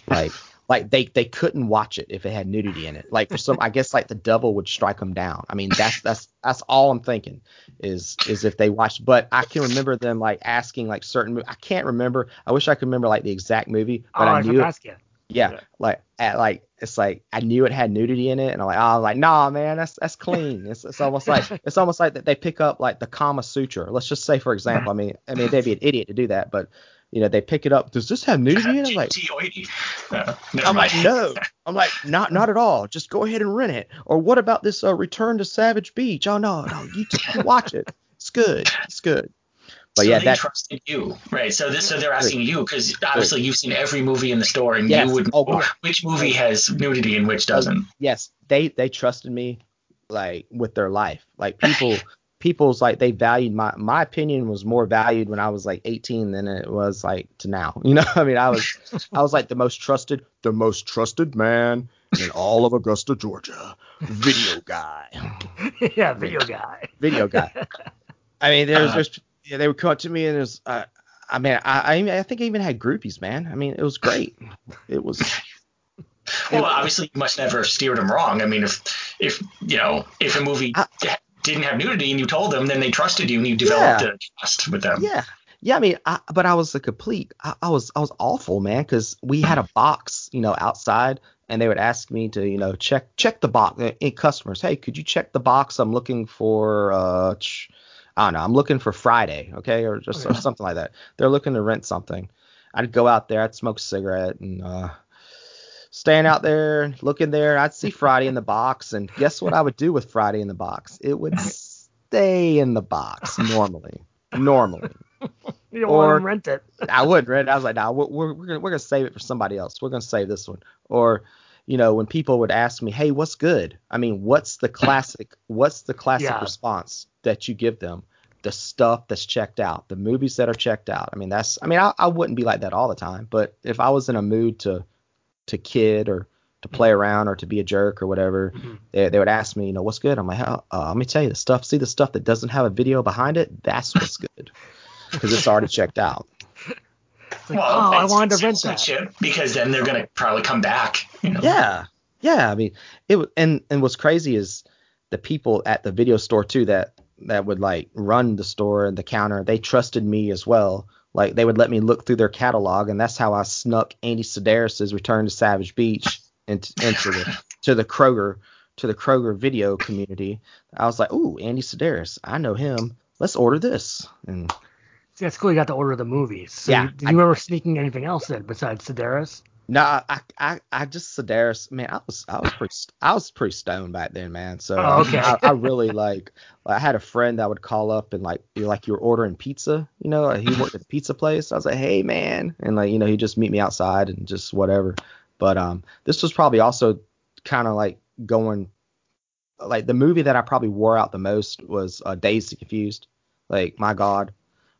Like like they, they couldn't watch it if it had nudity in it. Like for some I guess like the devil would strike them down. I mean that's that's that's all I'm thinking is is if they watched. But I can remember them like asking like certain I can't remember. I wish I could remember like the exact movie, but oh, I, I knew it, yeah, yeah, like at like it's like I knew it had nudity in it, and I'm like, oh, I'm like, nah, man, that's that's clean. It's it's almost like it's almost like that they pick up like the Kama Sutra. Let's just say, for example, I mean, I mean, they'd be an idiot to do that, but you know, they pick it up. Does this have nudity in it? I'm like, uh, I'm like, no, I'm like, not not at all. Just go ahead and rent it. Or what about this uh, Return to Savage Beach? Oh no, no, you just watch it. It's good. It's good. But so yeah, they that, trusted you, right? So this, so they're asking you because obviously you've seen every movie in the store, and yes. you would know oh, which movie has nudity and which doesn't. Yes, they they trusted me, like with their life. Like people, people's like they valued my my opinion was more valued when I was like eighteen than it was like to now. You know, I mean, I was I was like the most trusted, the most trusted man in all of Augusta, Georgia. Video guy. yeah, video guy. Video guy. I mean, there's uh, there's. Yeah, they would come up to me and it was, uh, I mean, I, I I think I even had groupies, man. I mean, it was great. It was. Well, it, obviously, you must never have steered them wrong. I mean, if, if you know, if a movie I, didn't have nudity and you told them, then they trusted you and you developed yeah, a trust with them. Yeah. Yeah, I mean, I, but I was a complete I, I was I was awful, man, because we had a box, you know, outside. And they would ask me to, you know, check check the box. In customers, hey, could you check the box? I'm looking for uh. Ch- I don't know. I'm looking for Friday, okay, or just okay. or something like that. They're looking to rent something. I'd go out there. I'd smoke a cigarette and uh, stand out there, look in there. I'd see Friday in the box, and guess what I would do with Friday in the box? It would stay in the box normally, normally. You don't or, want to rent it. I wouldn't rent it. I was like, nah, we're we're, we're gonna we're gonna save it for somebody else. We're gonna save this one. Or, you know, when people would ask me, hey, what's good? I mean, what's the classic? What's the classic yeah. response that you give them? The stuff that's checked out, the movies that are checked out. I mean, that's I mean, I, I wouldn't be like that all the time. But if I was in a mood to to kid or to play around or to be a jerk or whatever, mm-hmm. they, they would ask me, you know, what's good? I'm like, oh, uh, let me tell you the stuff. See the stuff that doesn't have a video behind it. That's what's good because it's already checked out. Like, well, oh, I wanted to rent that. Because then they're going to probably come back. You know? Yeah. Yeah. I mean, it and, and what's crazy is the people at the video store, too, that that would like run the store and the counter, they trusted me as well. Like they would let me look through their catalog, and that's how I snuck Andy Sedaris's Return to Savage Beach into, into the to the Kroger to the Kroger video community. I was like, ooh, Andy Sedaris, I know him. Let's order this. And see, that's cool. You got to order the movies. So yeah. You, did you I, ever sneaking anything else in besides Sedaris? No, nah, I, I, I just Sedaris, man. I was, I was pretty, I was pretty stoned back then, man. So oh, okay. I, I really like. I had a friend that would call up and like, you're like, you're ordering pizza, you know. Like, he worked at a pizza place. I was like, hey, man, and like, you know, he'd just meet me outside and just whatever. But um, this was probably also kind of like going, like the movie that I probably wore out the most was uh, Dazed and Confused. Like, my God,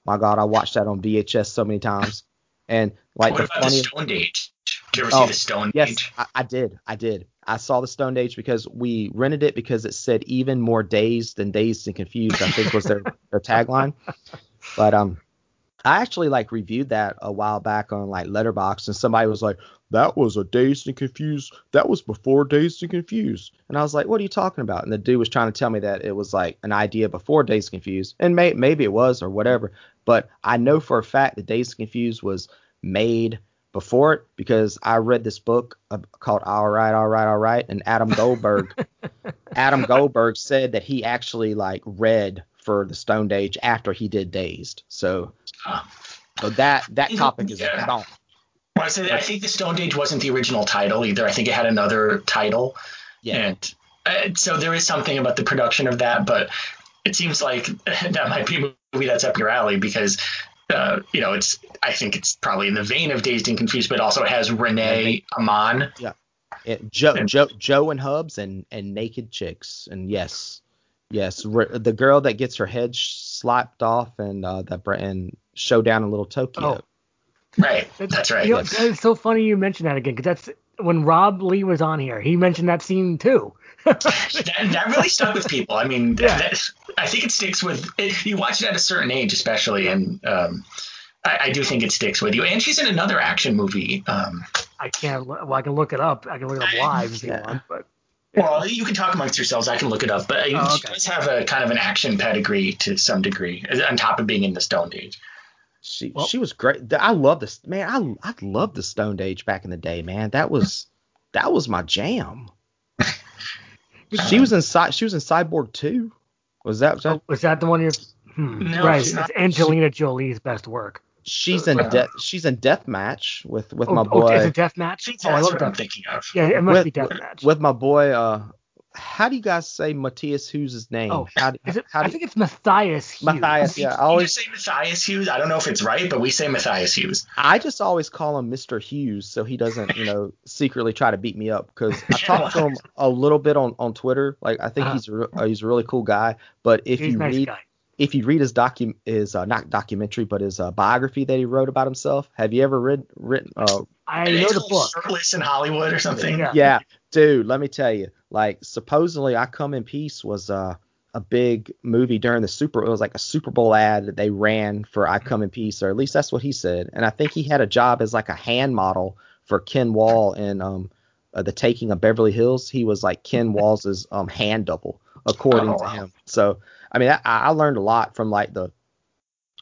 my God, I watched that on V H S so many times. And like, what the about funniest, the Stone Age? Did you ever oh, see the Stone yes, Age? Yes, I, I did. I did. I saw the Stone Age because we rented it because it said even more dazed than Dazed and Confused, I think was their, their tagline. But um, I actually like reviewed that a while back on like Letterboxd, and somebody was like, that was a Dazed and Confused. That was before Dazed and Confused. And I was like, what are you talking about? And the dude was trying to tell me that it was like an idea before Dazed and Confused. And may, maybe it was or whatever. But I know for a fact that Dazed and Confused was made before it, because I read this book called All Right, All Right, All Right, and Adam Goldberg, Adam Goldberg said that he actually like read for the Stone Age after he did Dazed. So, so that that topic is yeah. gone. Well, I, said, I think the Stone Age wasn't the original title either. I think it had another title. Yeah. And uh, so there is something about the production of that, but it seems like that might be a movie that's up your alley because. Uh, you know, it's. I think it's probably in the vein of Dazed and Confused, but also has Renee Amon. Yeah, it, Joe, and, Joe, Joe, and Hubs, and and naked chicks, and yes, yes, re, the girl that gets her head slapped off, and uh, that and Showdown in Little Tokyo. Oh. Right, that's right. You know, yes. It's so funny you mentioned that again, because that's when Rob Lee was on here. He mentioned that scene too. that, that really stuck with people. I mean, yeah. that, I think it sticks with – you watch it at a certain age especially, and um, I, I do think it sticks with you. And she's in another action movie. Um, I can't – well, I can look it up. I can look it up live if you want. But, yeah. Well, you can talk amongst yourselves. I can look it up. But oh, okay. She does have a kind of an action pedigree to some degree on top of being in the Stone Age. She well, she was great. I love this – man, I I love the Stone Age back in the day, man. That was that was my jam. She was in she was in Cyborg two. Was that was that, was that the one you're? Hmm, no, right. It's Angelina she, Jolie's best work. She's in uh, de- she's in Deathmatch with with oh, my boy. Oh, is it Deathmatch? Oh, I love what I'm thinking of. Yeah, it must with, be Deathmatch. With my boy. Uh, how do you guys say Matthias Hughes' name? Oh, how do, is it, how do I think you, it's Matthias Hughes. Matthias, yeah. I always say Matthias Hughes. I don't know if it's right, but we say Matthias Hughes. I just always call him Mister Hughes so he doesn't, you know, secretly try to beat me up, because I talked to him a little bit on, on Twitter. Like, I think uh-huh. he's a, uh, he's a really cool guy. But if he's you nice read guy. if you read his docu his uh, not documentary but his uh, biography that he wrote about himself, have you ever read written? Uh, I know the book. Shirtless in Hollywood or something. Yeah. yeah. Dude, let me tell you, like, supposedly I Come in Peace was uh, a big movie during the Super – it was like a Super Bowl ad that they ran for I Come in Peace, or at least that's what he said. And I think he had a job as like a hand model for Ken Wall in um, uh, The Taking of Beverly Hills. He was like Ken Wall's um, hand double, according oh, to him. Wow. So, I mean, I, I learned a lot from like the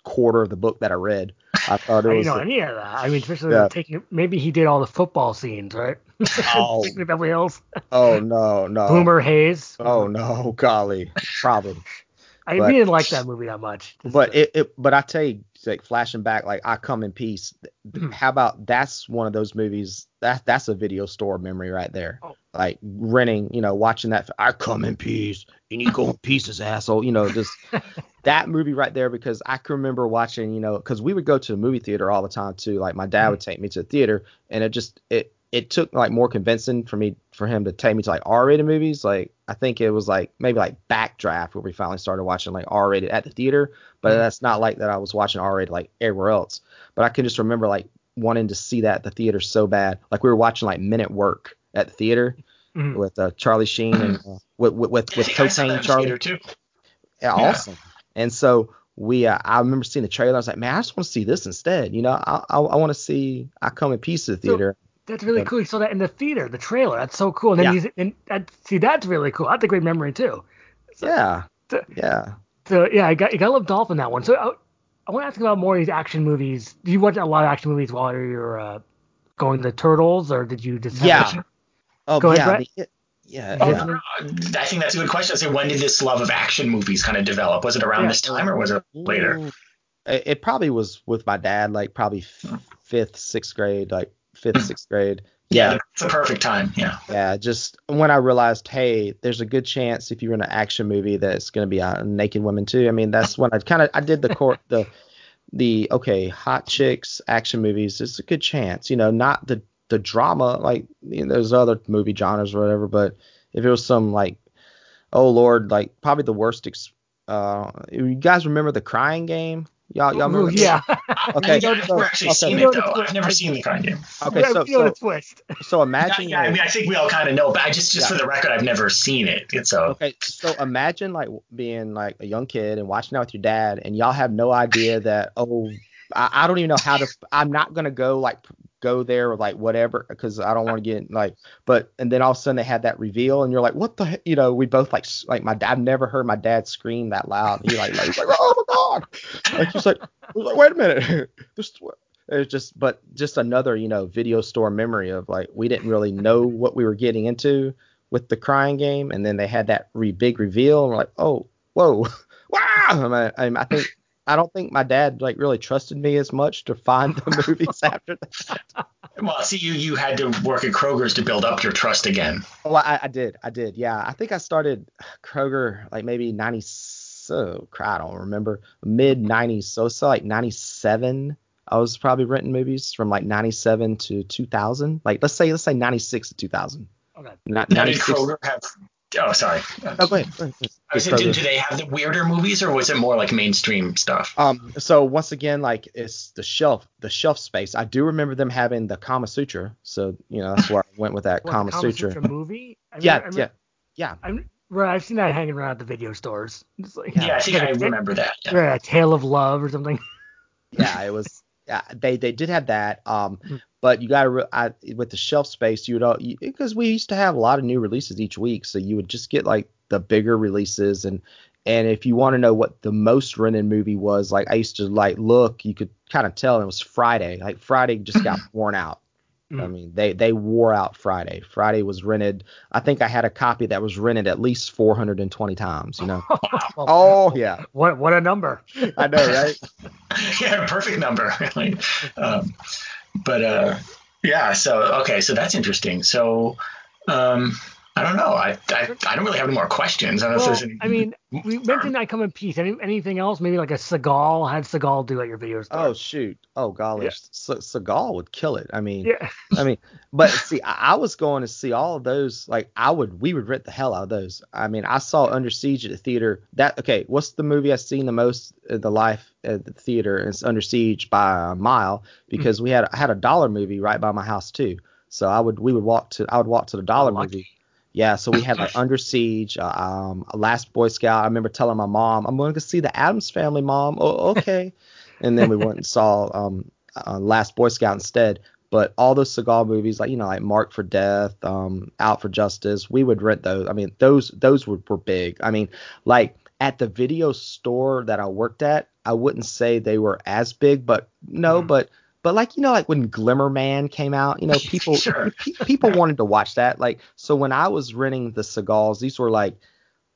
quarter of the book that I read. I thought it I was. I didn't know any of that. I mean, especially yeah. taking. Maybe he did all the football scenes, right? Oh. Beverly Hills. Oh no, no. Boomer Hayes. Oh no, golly, probably. I but, didn't like that movie that much. But it, it, but I tell you, like flashing back, like I Come in Peace. How about that's one of those movies that that's a video store memory right there. Oh. Like renting, you know, watching that. I Come in Peace, and you go in pieces, asshole. You know, just. That movie right there, because I can remember watching, you know, because we would go to the movie theater all the time too. Like my dad would take me to the theater, and it just it it took like more convincing for me for him to take me to like R-rated movies. Like I think it was like maybe like Backdraft where we finally started watching like R-rated at the theater. But mm-hmm. that's not like that I was watching R-rated like everywhere else. But I can just remember like wanting to see that at the theater so bad. Like we were watching like Men at Work at the theater mm-hmm. with uh, Charlie Sheen and uh, with with with, with Cocaine Charlie too. Yeah, yeah. Awesome. And so we, uh, I remember seeing the trailer. I was like, man, I just want to see this instead. You know, I I, I want to see I Come in Peace to the theater. So that's really but, cool. You saw that in the theater, the trailer. That's so cool. And then yeah. you, and that, see, that's really cool. That's a great memory too. So, yeah. So, yeah. So yeah, I got you got to love Dolphin that one. So I, I want to ask about more of these action movies. Do you watch a lot of action movies while you're uh, going to the Turtles, or did you just? Yeah. Action? Oh Go yeah. Ahead, the, yeah. Oh, yeah. No, I think that's a good question. So when did this love of action movies kind of develop? Was it around yeah. this time, or was it later? It probably was with my dad, like probably fifth, sixth grade, like fifth, sixth grade. Yeah, it's a perfect time. Yeah. Yeah, just when I realized, hey, there's a good chance if you're in an action movie that it's going to be on naked women too. I mean, that's when I kind of I did the court the the okay hot chicks action movies. It's a good chance, you know, not the the drama like you know, there's other movie genres or whatever. But if it was some like, oh lord, like probably the worst. Ex- uh, you guys remember The Crying Game? Y'all, y'all remember? Ooh, yeah. Okay. So, I've never actually okay. seen it though. I've never seen The Crying Game. Okay, so so, twist. so imagine. Yeah, yeah, I mean, I think we all kind of know, but I just, just yeah. for the record, I've never seen it. It's a... Okay, so imagine like being like a young kid and watching that with your dad, and y'all have no idea that oh, I, I don't even know how to. I'm not gonna go like go there or like whatever because I don't want to get like. But and then all of a sudden they had that reveal, and you're like, what the? You know, we both like like my. I've never heard my dad scream that loud. He like, like, he's like oh. Like just like, like wait a minute, it's just but just another you know video store memory of like we didn't really know what we were getting into with The Crying Game, and then they had that re- big reveal and we're like oh whoa wow. I, I think I don't think my dad like really trusted me as much to find the movies after that. Well, see, you you had to work at Kroger's to build up your trust again. Well, I, I did, I did, yeah. I think I started Kroger like maybe ninety-six. So I don't remember mid nineties. So it's so like ninety-seven. I was probably renting movies from like ninety-seven to two thousand. Like let's say let's say ninety-six to two thousand. Okay. Not ninety-six. Did Kroger have? Oh, sorry. Oh, go ahead. Go ahead. I was saying, do, do they have the weirder movies, or was it more like mainstream stuff? Um. So once again, like it's the shelf, the shelf space. I do remember them having the Kama Sutra. So you know that's where I went with that what, Kama, Kama Sutra. Sutra movie. I mean, yeah, I mean, yeah. Yeah. Yeah. Right, I've seen that hanging around at the video stores. Like, yeah, yeah, I think I remember that. Yeah. Right, a Tale of Love or something. Yeah, it was. Yeah, they they did have that. Um, mm-hmm. But you got to with the shelf space, you would because we used to have a lot of new releases each week, so you would just get like the bigger releases, and and if you want to know what the most rented movie was, like I used to like look, you could kind of tell it was Friday. Like Friday just got worn out. I mean, they, they wore out Friday. Friday was rented. I think I had a copy that was rented at least four hundred twenty times, you know. Oh, yeah. What what a number. I know, right? Yeah, perfect number. Really. Um, but, uh, yeah, so, okay, so that's interesting. So, um, I don't know. I, I I don't really have any more questions. I don't well, know if there's any. I mean, we mentioned I Come in Peace. Any, anything else? Maybe like a Seagal? How'd Seagal do at your videos? Oh, shoot. Oh, golly. Yeah. Se- Seagal would kill it. I mean, yeah. I mean, but see, I, I was going to see all of those. Like, I would, we would rent the hell out of those. I mean, I saw Under Siege at the theater. That, okay, what's the movie I've seen the most in the life at the theater? It's Under Siege by a mile because mm-hmm. we had, I had a dollar movie right by my house, too. So I would, we would walk to, I would walk to the dollar oh, movie. Yeah, so we had like Under Siege, uh, um, Last Boy Scout. I remember telling my mom, I'm going to see the Addams Family, Mom. Oh, okay. And then we went and saw um, uh, Last Boy Scout instead. But all those Seagal movies, like, you know, like Marked for Death, um, Out for Justice, we would rent those. I mean, those those were, were big. I mean, like at the video store that I worked at, I wouldn't say they were as big, but no, mm. but. But like, you know, like when Glimmer Man came out, you know, people sure. pe- people wanted to watch that. Like, so when I was renting the Seagals, these were like,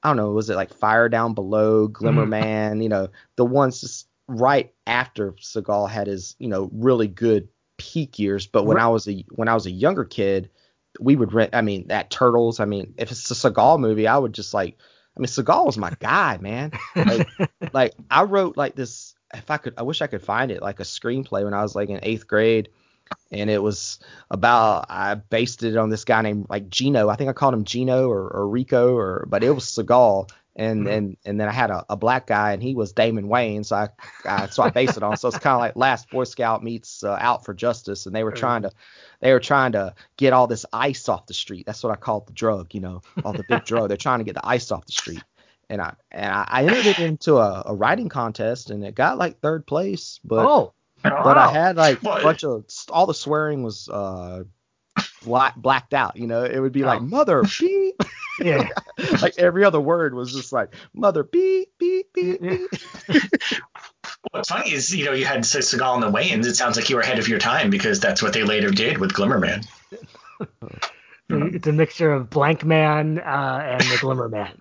I don't know, was it like Fire Down Below, Glimmer mm. Man, you know, the ones just right after Seagal had his, you know, really good peak years. But when right. I was a when I was a younger kid, we would rent. I mean, that Turtles. I mean, if it's a Seagal movie, I would just like. I mean, Seagal was my guy, man. Like, like I wrote like this. If I could, I wish I could find it, like a screenplay when I was like in eighth grade, and it was about, I based it on this guy named like Gino. I think I called him Gino or, or Rico, or but it was Seagal, and mm-hmm. and and then I had a, a black guy, and he was Damon Wayne, so I, I so I based it on. So it's kind of like Last Boy Scout meets uh, Out for Justice, and they were mm-hmm. trying to, they were trying to get all this ice off the street. That's what I called the drug, you know, all the big drug. They're trying to get the ice off the street. And I and I, I entered it into a, a writing contest, and it got like third place, but oh, wow. but I had like what? a bunch of all the swearing was uh black, blacked out. You know, it would be like oh. mother beep, yeah, like every other word was just like mother beep beep beep. What's funny is, you know, you had Seagal and the Wayans. It sounds like you were ahead of your time because that's what they later did with Glimmer Man. It's a mixture of Blank Man uh, and the Glimmer Man.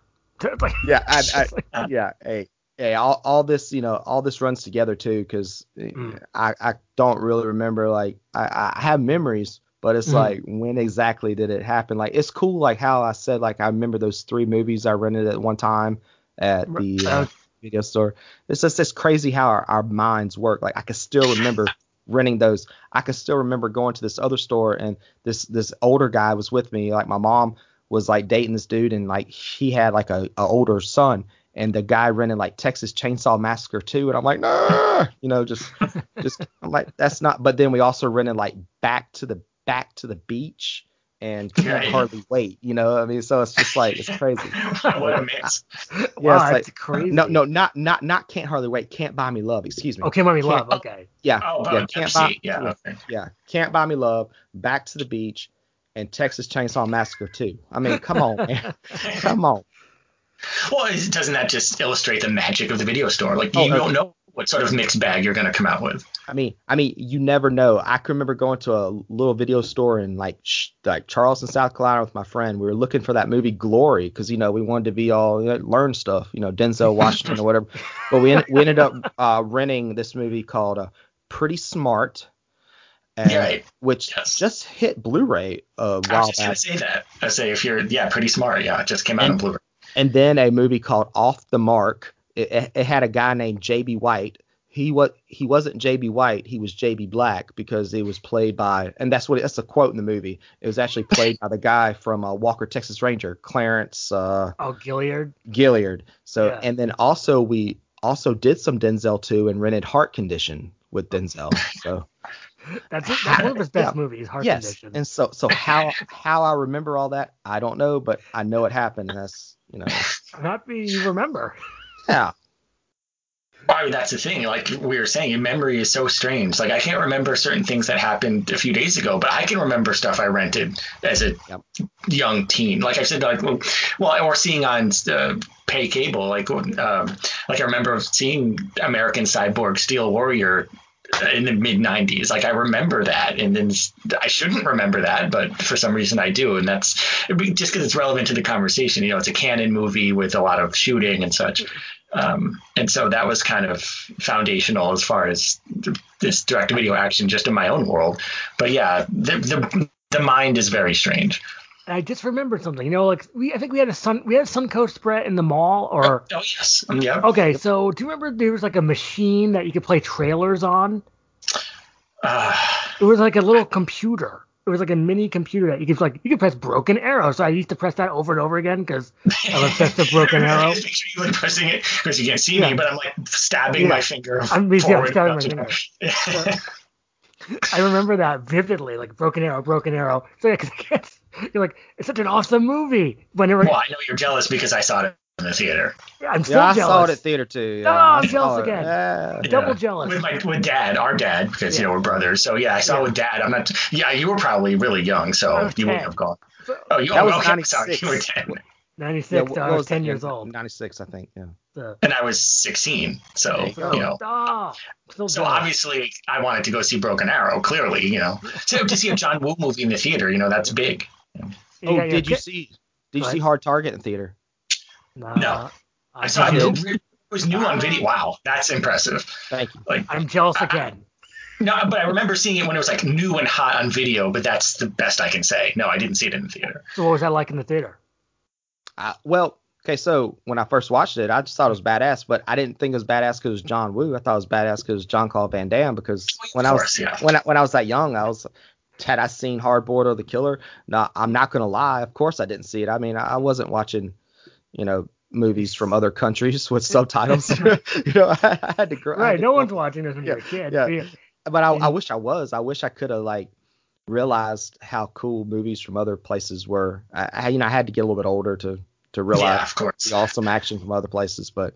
yeah, I, I, I, yeah. Hey, hey, all, all this, you know, all this runs together too, because mm. I, I don't really remember. Like, I, I have memories, but it's mm. like, when exactly did it happen? Like, it's cool, like how I said, like I remember those three movies I rented at one time at the uh, video store. It's just it's crazy how our, our minds work. Like, I can still remember renting those. I can still remember going to this other store, and this this older guy was with me. Like, my mom was like dating this dude, and like he had like a, a older son, and the guy rented like Texas Chainsaw Massacre two, and I'm like, no, you know, just just I'm like, that's not. But then we also rented like Back to the Back to the Beach and Can't Hardly Wait, you know. I mean, so it's just like, it's crazy. What a mix. Yeah, wow, it's like, that's crazy. No, no, not not not Can't Hardly Wait. Can't Buy Me Love. Excuse me. Oh, Can't Buy Me Love. Okay. Yeah. Oh, yeah. Can't buy. Yeah. Okay. Yeah. Can't Buy Me Love. Back to the Beach. And Texas Chainsaw Massacre two. I mean, come on, man. Come on. Well, doesn't that just illustrate the magic of the video store? Like, you oh, okay. don't know what sort of mixed bag you're going to come out with. I mean, I mean, you never know. I can remember going to a little video store in like sh- like Charleston, South Carolina with my friend. We were looking for that movie Glory because, you know, we wanted to be all, you know, learn stuff, you know, Denzel Washington or whatever. But we, en- we ended up uh, renting this movie called uh, Pretty Smart. And, yeah, which yes. just hit Blu-ray a while back. I was just going to say that. I say if you're, yeah, Pretty Smart. Yeah, it just came out and, on Blu-ray. And then a movie called Off the Mark. It, it had a guy named J B. White. He was he wasn't J B. White. He was J B. Black because it was played by, and that's what that's a quote in the movie. It was actually played by the guy from uh, Walker Texas Ranger, Clarence. Uh, oh, Gilliard. Gilliard. So yeah. And then also we also did some Denzel too, and rented Heart Condition with Denzel. So. That's, it. That's one of his best yeah. movies, Heart yes. Condition. And so, so how how I remember all that, I don't know, but I know it happened. And that's, you know, I'm happy you remember. Yeah. I mean, that's the thing. Like we were saying, your memory is so strange. Like I can't remember certain things that happened a few days ago, but I can remember stuff I rented as a yep. young teen. Like I said, like well, or seeing on uh, pay cable. Like um, like I remember seeing American Cyborg, Steel Warrior. In the mid nineties, like I remember that, and then I shouldn't remember that, but for some reason I do, and that's just because it's relevant to the conversation. You know, it's a canon movie with a lot of shooting and such, um, and so that was kind of foundational as far as this direct-to-video action, just in my own world. But yeah, the the, the mind is very strange. I just remembered something. You know, like we, I think we had a sun, we had a Suncoast spread in the mall, or oh, oh yes, um, yeah. Okay, so do you remember there was like a machine that you could play trailers on? Uh, it was like a little computer. It was like a mini computer that you could like you could press Broken Arrow. So I used to press that over and over again because I was obsessed with Broken Arrow. Just make sure you were pressing it because you can't see yeah. me, but I'm like stabbing yeah. my finger I'm, yeah, I'm stabbing my finger. So, I remember that vividly, like Broken Arrow, Broken Arrow. So yeah, because I can't. You're like, it's such an awesome movie. Whenever well, I know you're jealous because I saw it in the theater. Yeah, I'm still yeah, I jealous. I saw it at theater too. Yeah. Oh, I'm jealous again. Yeah. Double yeah. jealous. With my with dad, our dad, because yeah. you know we're brothers. So yeah, I saw yeah. it with dad. I'm not. Yeah, you were probably really young, so you wouldn't have gone. Oh, you that oh, was okay, ninety-six. Sorry, you were ten. ninety-six. Yeah, what, what I was, was ten years old. ninety-six, I think. Yeah. So. And I was sixteen. So you, you know. Oh, so so obviously, I wanted to go see Broken Arrow. Clearly, you know, so to see a John Woo movie in the theater, you know, that's big. Oh, yeah, yeah. did you see? Did you see Hard Target in theater? No, no. I saw it. It was new on video. Wow, that's impressive. Thank you. Like, I'm jealous I, again. I, no, but I remember seeing it when it was like new and hot on video. But that's the best I can say. No, I didn't see it in the theater. So what was that like in the theater? Uh, well, okay, so when I first watched it, I just thought it was badass, but I didn't think it was badass because it was John Woo. I thought it was badass because it was Jean-Claude Van Damme. Because well, when course, I was yeah. when I, when I was that young, I was. Had I seen Hardboard or The Killer? No, I'm not going to lie. Of course I didn't see it. I mean, I wasn't watching, you know, movies from other countries with subtitles. You know, I, I had to grow. Right. No grow. one's watching this when yeah, you're a kid. Yeah. Yeah. But I, I wish I was. I wish I could have, like, realized how cool movies from other places were. I, I, you know, I had to get a little bit older to, to realize yeah, of course. the awesome action from other places. But,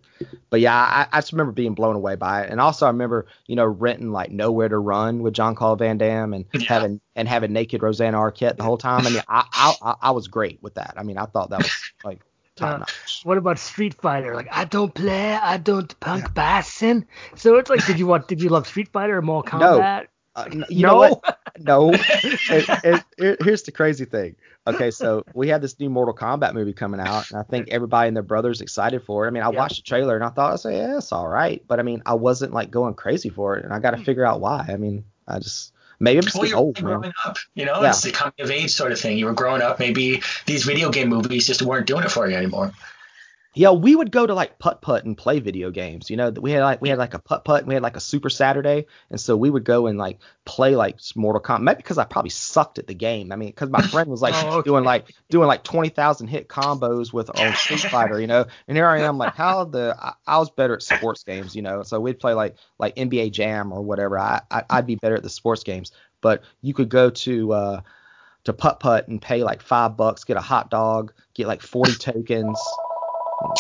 but yeah, I, I just remember being blown away by it. And also I remember, you know, renting like Nowhere to Run with Jean-Claude Van Damme and yeah. having and having naked Roseanne Arquette the whole time. I mean, I, I I was great with that. I mean, I thought that was like top uh, notch. What about Street Fighter? Like, I don't play, I don't punk yeah. bassin. So it's like, did you want? Did you love Street Fighter or Mortal Kombat? No. Uh, you no. know what? No. it, it, it, here's the crazy thing. Okay, so we had this new Mortal Kombat movie coming out, and I think everybody and their brother's excited for it. I mean, I yeah. watched the trailer, and I thought, I said, yeah, it's all right. But, I mean, I wasn't, like, going crazy for it, and I got to figure out why. I mean, I just – maybe I'm just well, old. You were growing up, you know? Yeah. It's the coming of age sort of thing. You were growing up. Maybe these video game movies just weren't doing it for you anymore. Yeah, we would go to like putt putt and play video games. You know, we had like we had like a putt putt and we had like a Super Saturday, and so we would go and like play like Mortal Kombat. Maybe because I probably sucked at the game. I mean, because my friend was like oh, okay. doing like doing like twenty thousand hit combos with on Street Fighter. You know, and here I am like how the I, I was better at sports games. You know, so we'd play like like N B A Jam or whatever. I, I I'd be better at the sports games, but you could go to. Uh, to putt putt and pay like five bucks, get a hot dog, get like forty tokens.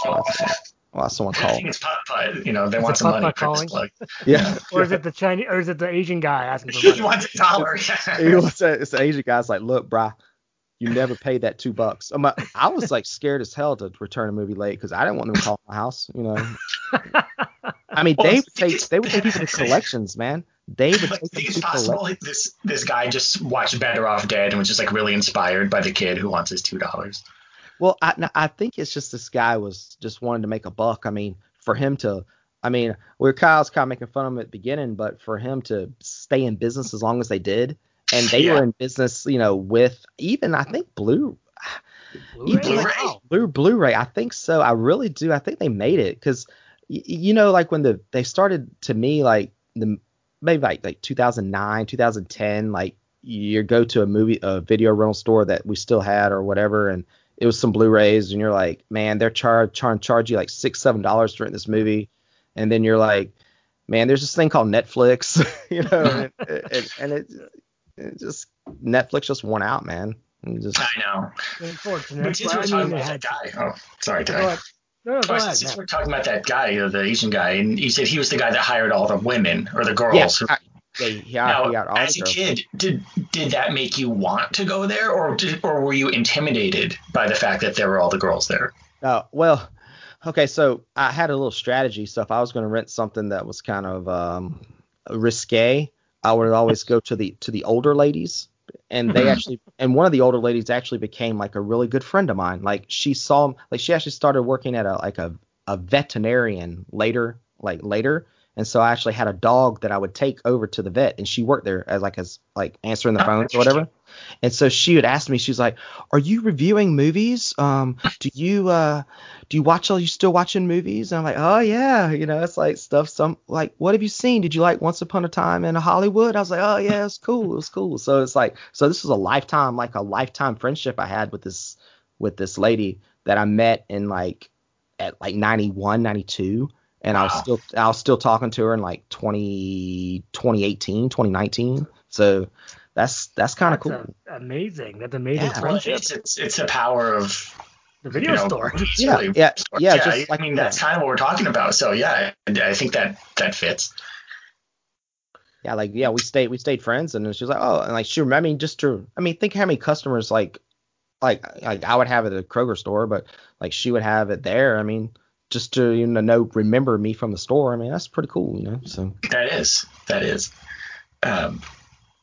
Well, that's, well, that's someone called. I think it's Pot Pot. You know, they is want some money. Calling? Yeah. Or is it the Chinese? Or is it the Asian guy asking for money? He wants a dollar. He wants a, it's the Asian guy's like, look, brah, you never paid that two bucks. I'm, I was like scared as hell to return a movie late because I didn't want them to call my house. You know. I mean, well, they would take they would take people to collections, man. They would take people to possible collections. This this guy just watched Better Off Dead and was just like really inspired by the kid who wants his two dollars. Well, I, I think it's just this guy was just wanting to make a buck. I mean, for him to – I mean, we were, Kyle's kind of making fun of him at the beginning, but for him to stay in business as long as they did, and they yeah. were in business, you know, with even I think Blue – Blu-ray? Blue, Blu-ray. Blu-ray, I think so. I really do. I think they made it because, y- you know, like when the they started to me like the maybe like, like two thousand nine, two thousand ten, like you go to a movie – a video rental store that we still had or whatever and – it was some Blu-rays and you're like, man, they're charged trying to charge you like six, seven dollars to rent this movie. And then you're like, man, there's this thing called Netflix, you know, and, and, and it, it just Netflix just won out, man. Just, I know. Unfortunately. But since we're talking about that guy. Oh, sorry, Ty. No, no, oh, since we're talking about that guy, the Asian guy, and you said he was the guy that hired all the women or the girls. Yes, I- They, yeah, now, yeah, as a kid, did did that make you want to go there, or did, or were you intimidated by the fact that there were all the girls there? Uh, well, okay, so I had a little strategy. So if I was going to rent something that was kind of um, risque, I would always go to the to the older ladies, and they actually, and one of the older ladies actually became like a really good friend of mine. Like she saw, like she actually started working at a like a a veterinarian later, like later. And so I actually had a dog that I would take over to the vet, and she worked there as like as like answering the phones or whatever. And so she would ask me, she's like, "Are you reviewing movies? Um, do you uh, do you watch? Are you still watching movies?" And I'm like, "Oh yeah, you know, it's like stuff. Some like, what have you seen? Did you like Once Upon a Time in Hollywood?" I was like, "Oh yeah, it's cool, it's cool." So it's like, so this was a lifetime, like a lifetime friendship I had with this with this lady that I met in like at like ninety-one, ninety-two. And wow. I was still I was still talking to her in like twenty, twenty eighteen, twenty nineteen. So that's that's kind of cool. A, amazing. That's amazing. Yeah. Well, it's, it's it's the power of the video you know, store. Yeah, really yeah, store. yeah, yeah. Just I like mean, that. That's kind of what we're talking about. So yeah, I, I think that that fits. Yeah, like yeah, we stayed we stayed friends, and she was like, oh, and like she remembered I mean, just to I mean, think how many customers like like like I would have at the Kroger store, but like she would have it there. I mean. Just to you know, know, remember me from the store. I mean, that's pretty cool, you know. So that is, that is, um,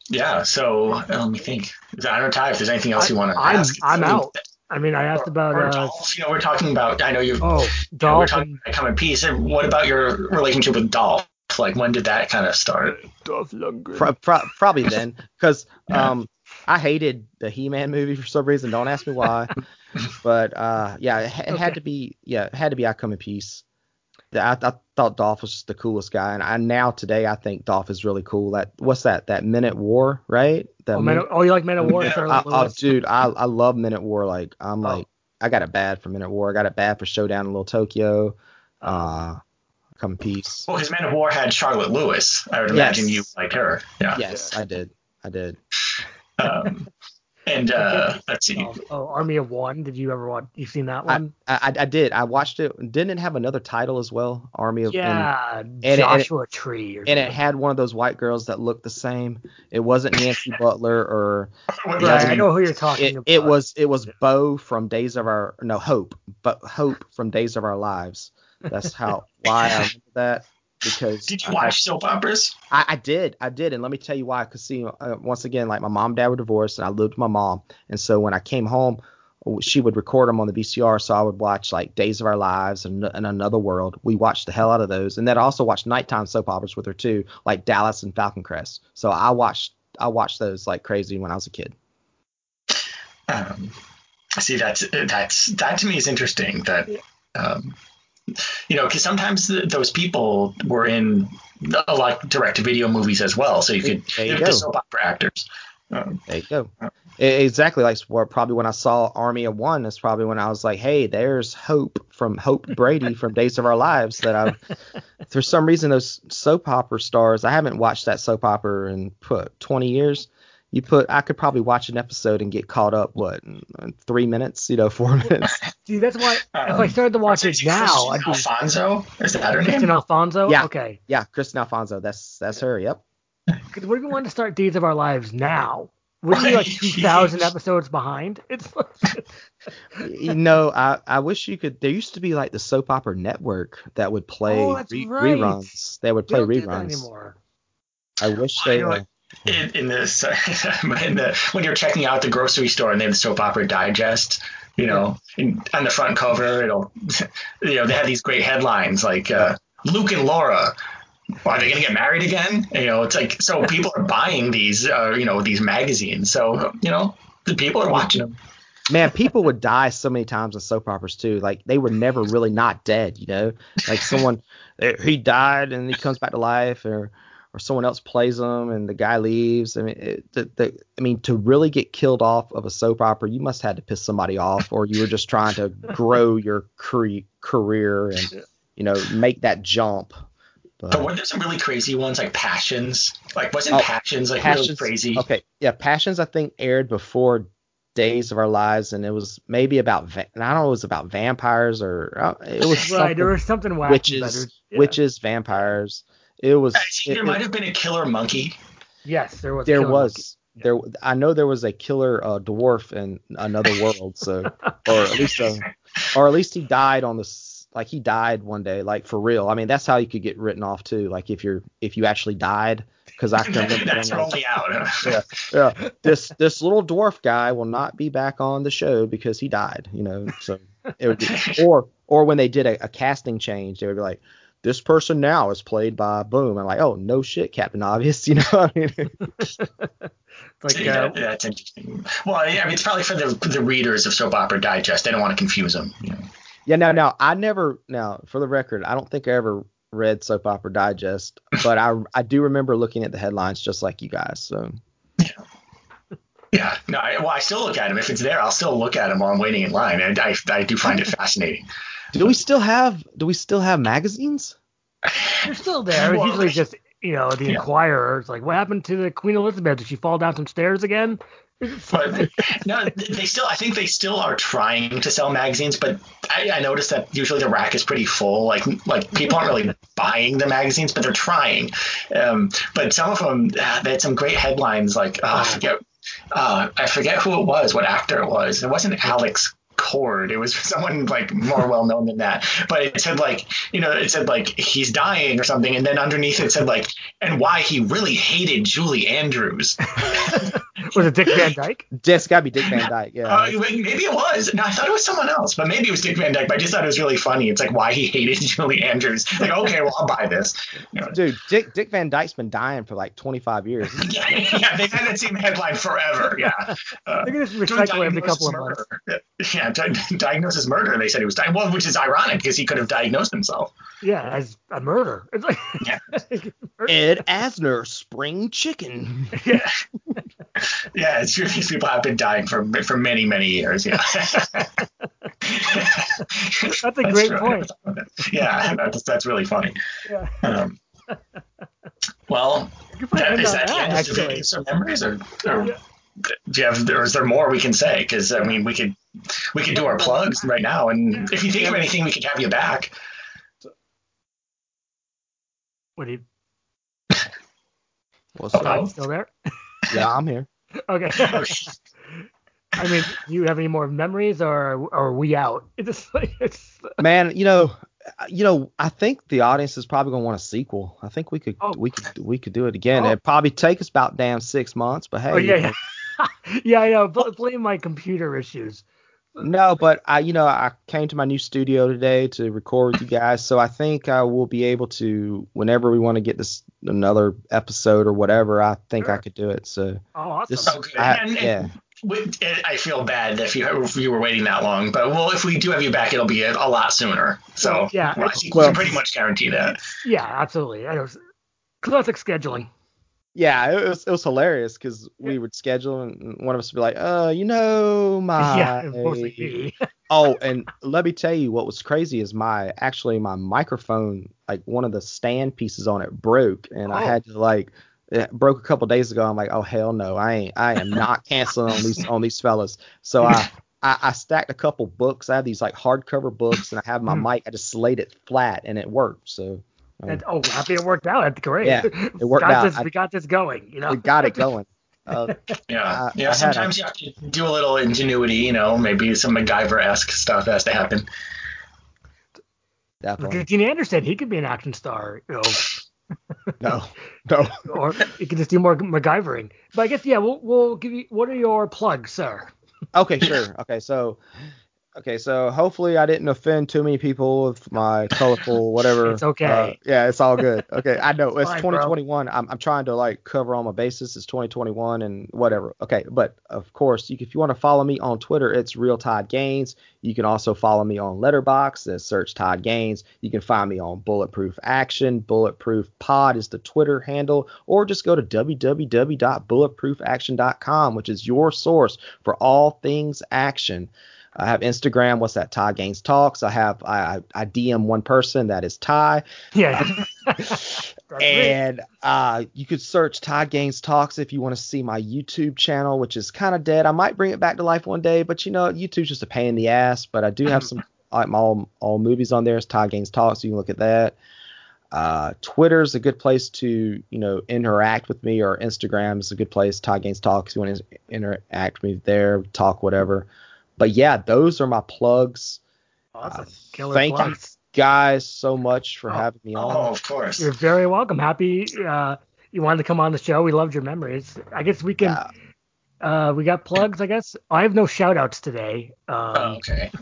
yeah. So uh, let me think. I don't know, Ty, if there's anything else I, you want to ask. I'm, I'm out. I mean, I asked or, about. Or uh, you know, we're talking about. I know you've. Oh, Dolph. You know, we're talking about Come in Peace. And what about your relationship with Dolph? Like, when did that kind of start? Dolph Lundgren. Pro- pro- probably then, because yeah. um, I hated the He-Man movie for some reason. Don't ask me why. But uh, yeah, it, it okay. had to be yeah, it had to be I Come in Peace. I, I thought Dolph was just the coolest guy, and I now today I think Dolph is really cool. That what's that? That Men at War, right? That oh, Men, oh, you like Men at War? I, oh, dude, I I love Men at War. Like I'm oh. like I got it bad for Men at War. I got it bad for Showdown in Little Tokyo. Uh, Come in Peace. Well, his Men at War had Charlotte Lewis. I would imagine yes. you liked her. Yeah. Yes, I did. I did. Um, And uh, okay. let's see. Oh, oh, Army of One. Did you ever watch? You've seen that one? I, I, I did. I watched it. Didn't it have another title as well? Army of yeah, and, and Joshua it, Tree. Or and something. It had one of those white girls that looked the same. It wasn't Nancy Butler or. Right, know, I know who you're talking it, about. It was it was Bo from Days of Our no Hope, but Hope from Days of Our Lives. That's how why I remember that. Because did you watch soap operas? I, I did. I did. And let me tell you why. Because, see, uh, once again, like my mom and dad were divorced and I lived with my mom. And so when I came home, she would record them on the V C R. So I would watch like Days of Our Lives and, and Another World. We watched the hell out of those. And then I also watched nighttime soap operas with her, too, like Dallas and Falcon Crest. So I watched I watched those like crazy when I was a kid. Um, see, that's that's that to me is interesting that um you know, because sometimes th- those people were in a lot of direct-to-video movies as well, so you could – they're just soap opera actors. Um, there you go. Uh, exactly. Like well, probably when I saw Army of One, that's probably when I was like, hey, there's Hope from Hope Brady from Days of Our Lives that I've – for some reason, those soap opera stars – I haven't watched that soap opera in twenty years. You put, I could probably watch an episode and get caught up, what, in three minutes, you know, four minutes. Dude, that's why, um, if I started to watch it now. I'd be, Alfonso? Is that her name? Kristen Alfonso? Yeah. Okay. Yeah, Kristen Alfonso. That's that's her, yep. Because we're going to want to start Days of Our Lives now. Wouldn't we be like two thousand episodes behind? It's like you know, I, I wish you could. There used to be like the soap opera network that would play oh, re- right. reruns. They would play they don't reruns. Do that anymore. I wish they were. In, in, this, in the when you're checking out the grocery store and they have the soap opera digest, you know, and on the front cover, it'll, you know, they have these great headlines like uh, Luke and Laura, are they going to get married again? You know, it's like, so people are buying these, uh, you know, these magazines. So, you know, the people are watching them. Man, people would die so many times in soap operas, too. Like, they were never really not dead, you know, like someone, he died and he comes back to life or. Or someone else plays them and the guy leaves. I mean, it, the, the, I mean, to really get killed off of a soap opera, you must have had to piss somebody off, or you were just trying to grow your cre- career and, you know, make that jump. But, but weren't there some really crazy ones like Passions? Like wasn't oh, Passions like Passions, really crazy? Okay, yeah, Passions I think aired before Days of Our Lives, and it was maybe about va- I don't know, it was about vampires or uh, it was right. There was something wacky, witches, yeah. witches, vampires. It was. I think there it, might have been a killer monkey. Yes, there was. There was. Yeah. There. I know there was a killer uh, dwarf in Another World. So, or at least, a, or at least he died on this. Like he died one day, like for real. I mean, that's how you could get written off too. Like if you're, if you actually died, because I can remember. That's only out. Huh? Yeah, yeah. This this little dwarf guy will not be back on the show because he died. You know, so it would be. Or or when they did a, a casting change, they would be like. This person now is played by boom. I'm like, oh no shit, Captain Obvious, you know. I mean, it's like, yeah, uh, that's interesting. Well, yeah, I mean, it's probably for the the readers of Soap Opera Digest. They don't want to confuse them. You know? Yeah, no, no, I never. Now, for the record, I don't think I ever read Soap Opera Digest, but I I do remember looking at the headlines just like you guys. So. Yeah. Yeah. No. I, well, I still look at them if it's there. I'll still look at them while I'm waiting in line, and I I do find it fascinating. Do we still have do we still have magazines? They're still there. It's well, usually just, you know, the yeah. Inquirer. It's like, what happened to the Queen Elizabeth? Did she fall down some stairs again? But, no, they still I think they still are trying to sell magazines, but I, I noticed that usually the rack is pretty full. Like like people aren't really buying the magazines, but they're trying. Um, but some of them uh, they had some great headlines like oh, I forget uh, I forget who it was, what actor it was. It wasn't Alex Cord. It was someone like more well known than that, but it said like, you know, it said like he's dying or something, and then underneath it said like, and why he really hated Julie Andrews. Was it Dick Van Dyke? It's gotta be Dick Van Dyke. Yeah. Uh, maybe it was. No, I thought it was someone else, but maybe it was Dick Van Dyke. But I just thought it was really funny. It's like why he hated Julie Andrews. Like okay, well I'll buy this. You know. Dude, Dick Dick Van Dyke's been dying for like twenty-five years. yeah, yeah, they've had that same headline forever. Yeah. Uh, They're gonna recycle every couple of months. Yeah. Diagnose as murder. They said he was dying. Well, which is ironic because he could have diagnosed himself. Yeah, as a murder. It's like yeah. Ed Asner, spring chicken. Yeah, yeah. It's true. These people have been dying for for many, many years. Yeah. That's a that's great true. Point. Yeah, that's, that's really funny. Yeah. Um, well, that, is that, that the end of your memories or? or yeah. do you have, or is there more we can say? Because I mean, we could we could do our plugs right now, and if you think of anything, we could have you back. What do you? What's up? Are you still there? Yeah, I'm here. Okay. I mean, do you have any more memories, or, or are we out? It's just like it's. Man, you know, you know, I think the audience is probably gonna want a sequel. I think we could, oh. we could, we could do it again. Oh. It'd probably take us about damn six months, but hey. Oh, yeah, yeah, yeah, I know. Blame my computer issues. No, but I, you know, I came to my new studio today to record with you guys, so I think I will be able to, whenever we want to get this another episode or whatever, I think sure. I could do it. So, oh, awesome! This, okay. I, and, yeah, it, it, I feel bad if you if you were waiting that long, but well, if we do have you back, it'll be a, a lot sooner. So, yeah, well, I think well, we can pretty much guarantee that. Yeah, absolutely. That was classic scheduling. Yeah, it was it was hilarious because we would schedule and one of us would be like, uh, you know, my yeah, oh, and let me tell you what was crazy is my actually my microphone, like one of the stand pieces on it broke, and oh. I had to like it broke a couple of days ago. I'm like, oh hell no, I ain't I am not canceling on these on these fellas. So I. I, I stacked a couple books. I have these like hardcover books, and I have my mic. I just laid it flat, and it worked. So. Um, and, oh, happy it worked out. That's great. Yeah, it worked got out. This, I, we got this going. You know, we got it going. Uh, yeah, I, yeah. I sometimes a, you have to do a little ingenuity. You know, maybe some MacGyver-esque stuff has to happen. Definitely. Gene Anderson, he could be an action star. You know. no, no. Or he could just do more MacGyvering. But I guess yeah, we'll we'll give you. What are your plugs, sir? Okay, sure. Okay, so. Okay, so hopefully I didn't offend too many people with my colorful whatever. It's okay. Uh, yeah, it's all good. Okay, I know. It's, it's twenty twenty-one. Bro. I'm I'm trying to, like, cover all my bases. It's twenty twenty-one and whatever. Okay, but, of course, you, if you want to follow me on Twitter, it's Real Todd Gaines. You can also follow me on Letterboxd. That's search Todd Gaines. You can find me on Bulletproof Action. Bulletproof Pod is the Twitter handle. Or just go to w w w dot bulletproof action dot com, which is your source for all things action. I have Instagram. What's that? Todd Gaines Talks. I have I I D M one person that is Ty. Yeah. And uh, you could search Todd Gaines Talks if you want to see my YouTube channel, which is kind of dead. I might bring it back to life one day, but you know, YouTube's just a pain in the ass. But I do have some like my all, all movies on there. It's Todd Gaines Talks. You can look at that. Uh, Twitter's a good place to you know interact with me, or Instagram is a good place. Todd Gaines Talks. You want to interact with me there, talk whatever. But yeah, those are my plugs. Awesome. Uh, thank plugs. you guys so much for oh, having me on. Oh, of course. You're very welcome. Happy uh, you wanted to come on the show. We loved your memories. I guess we can. Yeah. Uh, we got plugs, I guess. I have no shout outs today. Um, oh, okay.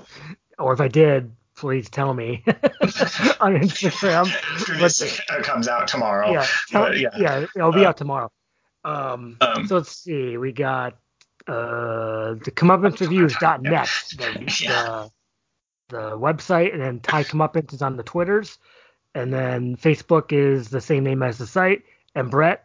Or if I did, please tell me on Instagram. This comes out tomorrow. Yeah, tell, yeah. yeah it'll be uh, out tomorrow. Um, um, so let's see. We got. Uh, the comeuppance reviews dot net, the, uh, the website, and then Ty Comeuppance is on the Twitters, and then Facebook is the same name as the site, and Brett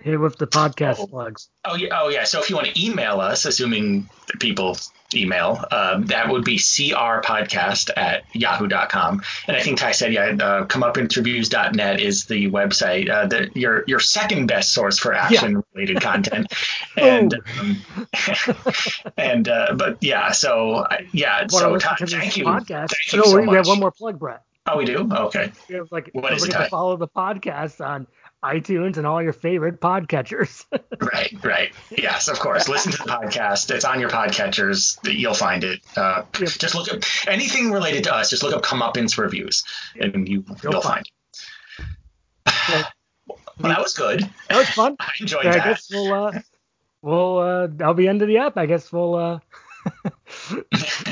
here with the podcast oh. plugs. Oh yeah, oh yeah. So if you want to email us, assuming people email, uh, that would be c r podcast at yahoo dot com, and I think Ty said yeah, uh, comeuppance reviews dot net is the website, uh, the, your your second best source for action related yeah. content, and um, and uh, but yeah, so yeah, what so Ty, thank you, podcast. thank you no, so we, much. We have one more plug, Brett. Oh, we do. Oh, okay. We have like what is it, Ty? Follow the podcast on iTunes and all your favorite podcatchers. Right, right. Yes, of course. Listen to the podcast. It's on your podcatchers. You'll find it. Uh, yep. Just look up anything related to us. Just look up Comeuppance Reviews, yep. and you, you'll, you'll find it. So, well, that was good. That was fun. I enjoyed yeah, that. I guess we'll, uh, we'll, uh, that'll be end of the app. I guess we'll uh,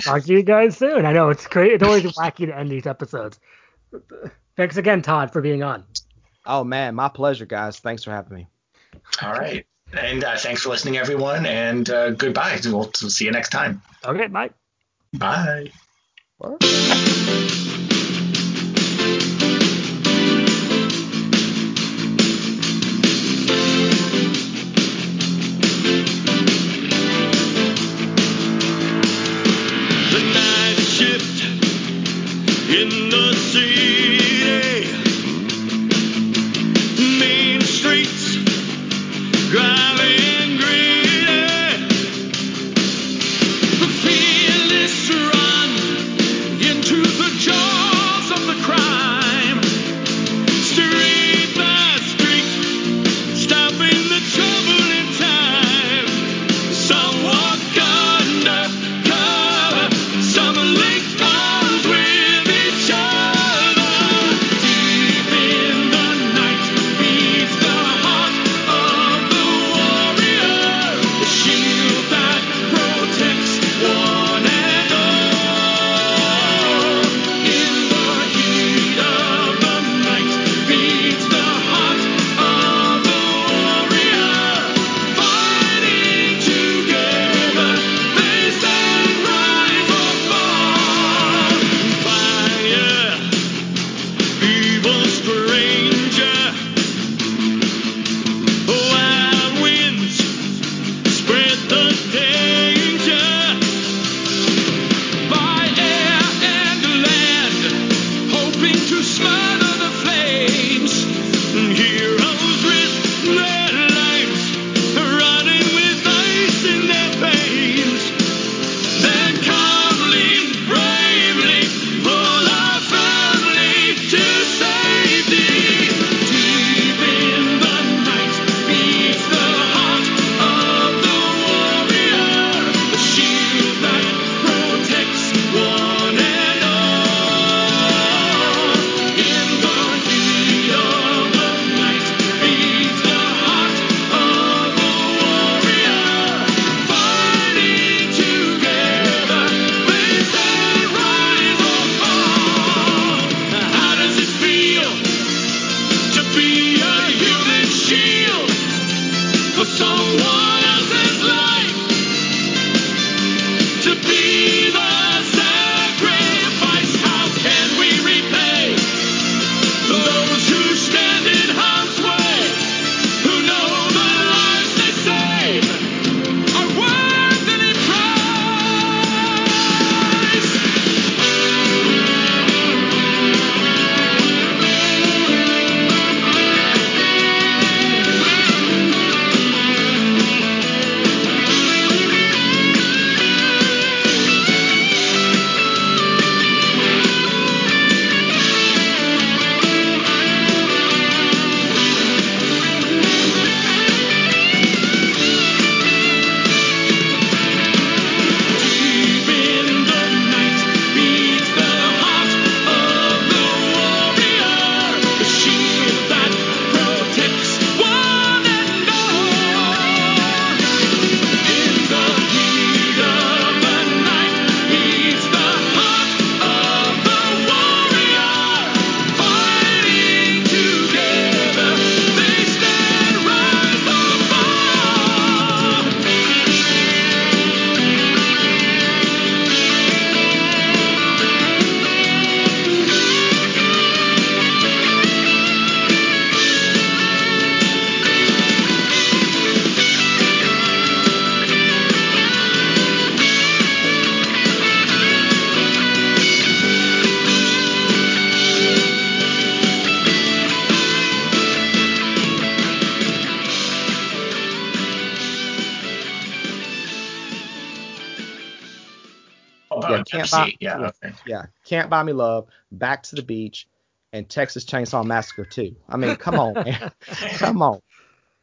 talk to you guys soon. I know it's great. It's always wacky to end these episodes. Thanks again, Todd, for being on. Oh, man, my pleasure, guys. Thanks for having me. All right. And uh, thanks for listening, everyone. And uh, goodbye. We'll, we'll see you next time. Okay, bye. Bye. Bye. Driving greedy. yeah, can't buy, yeah, okay. yeah, Can't Buy Me Love, Back to the Beach, and Texas Chainsaw Massacre two. I mean, come on, man. Come on.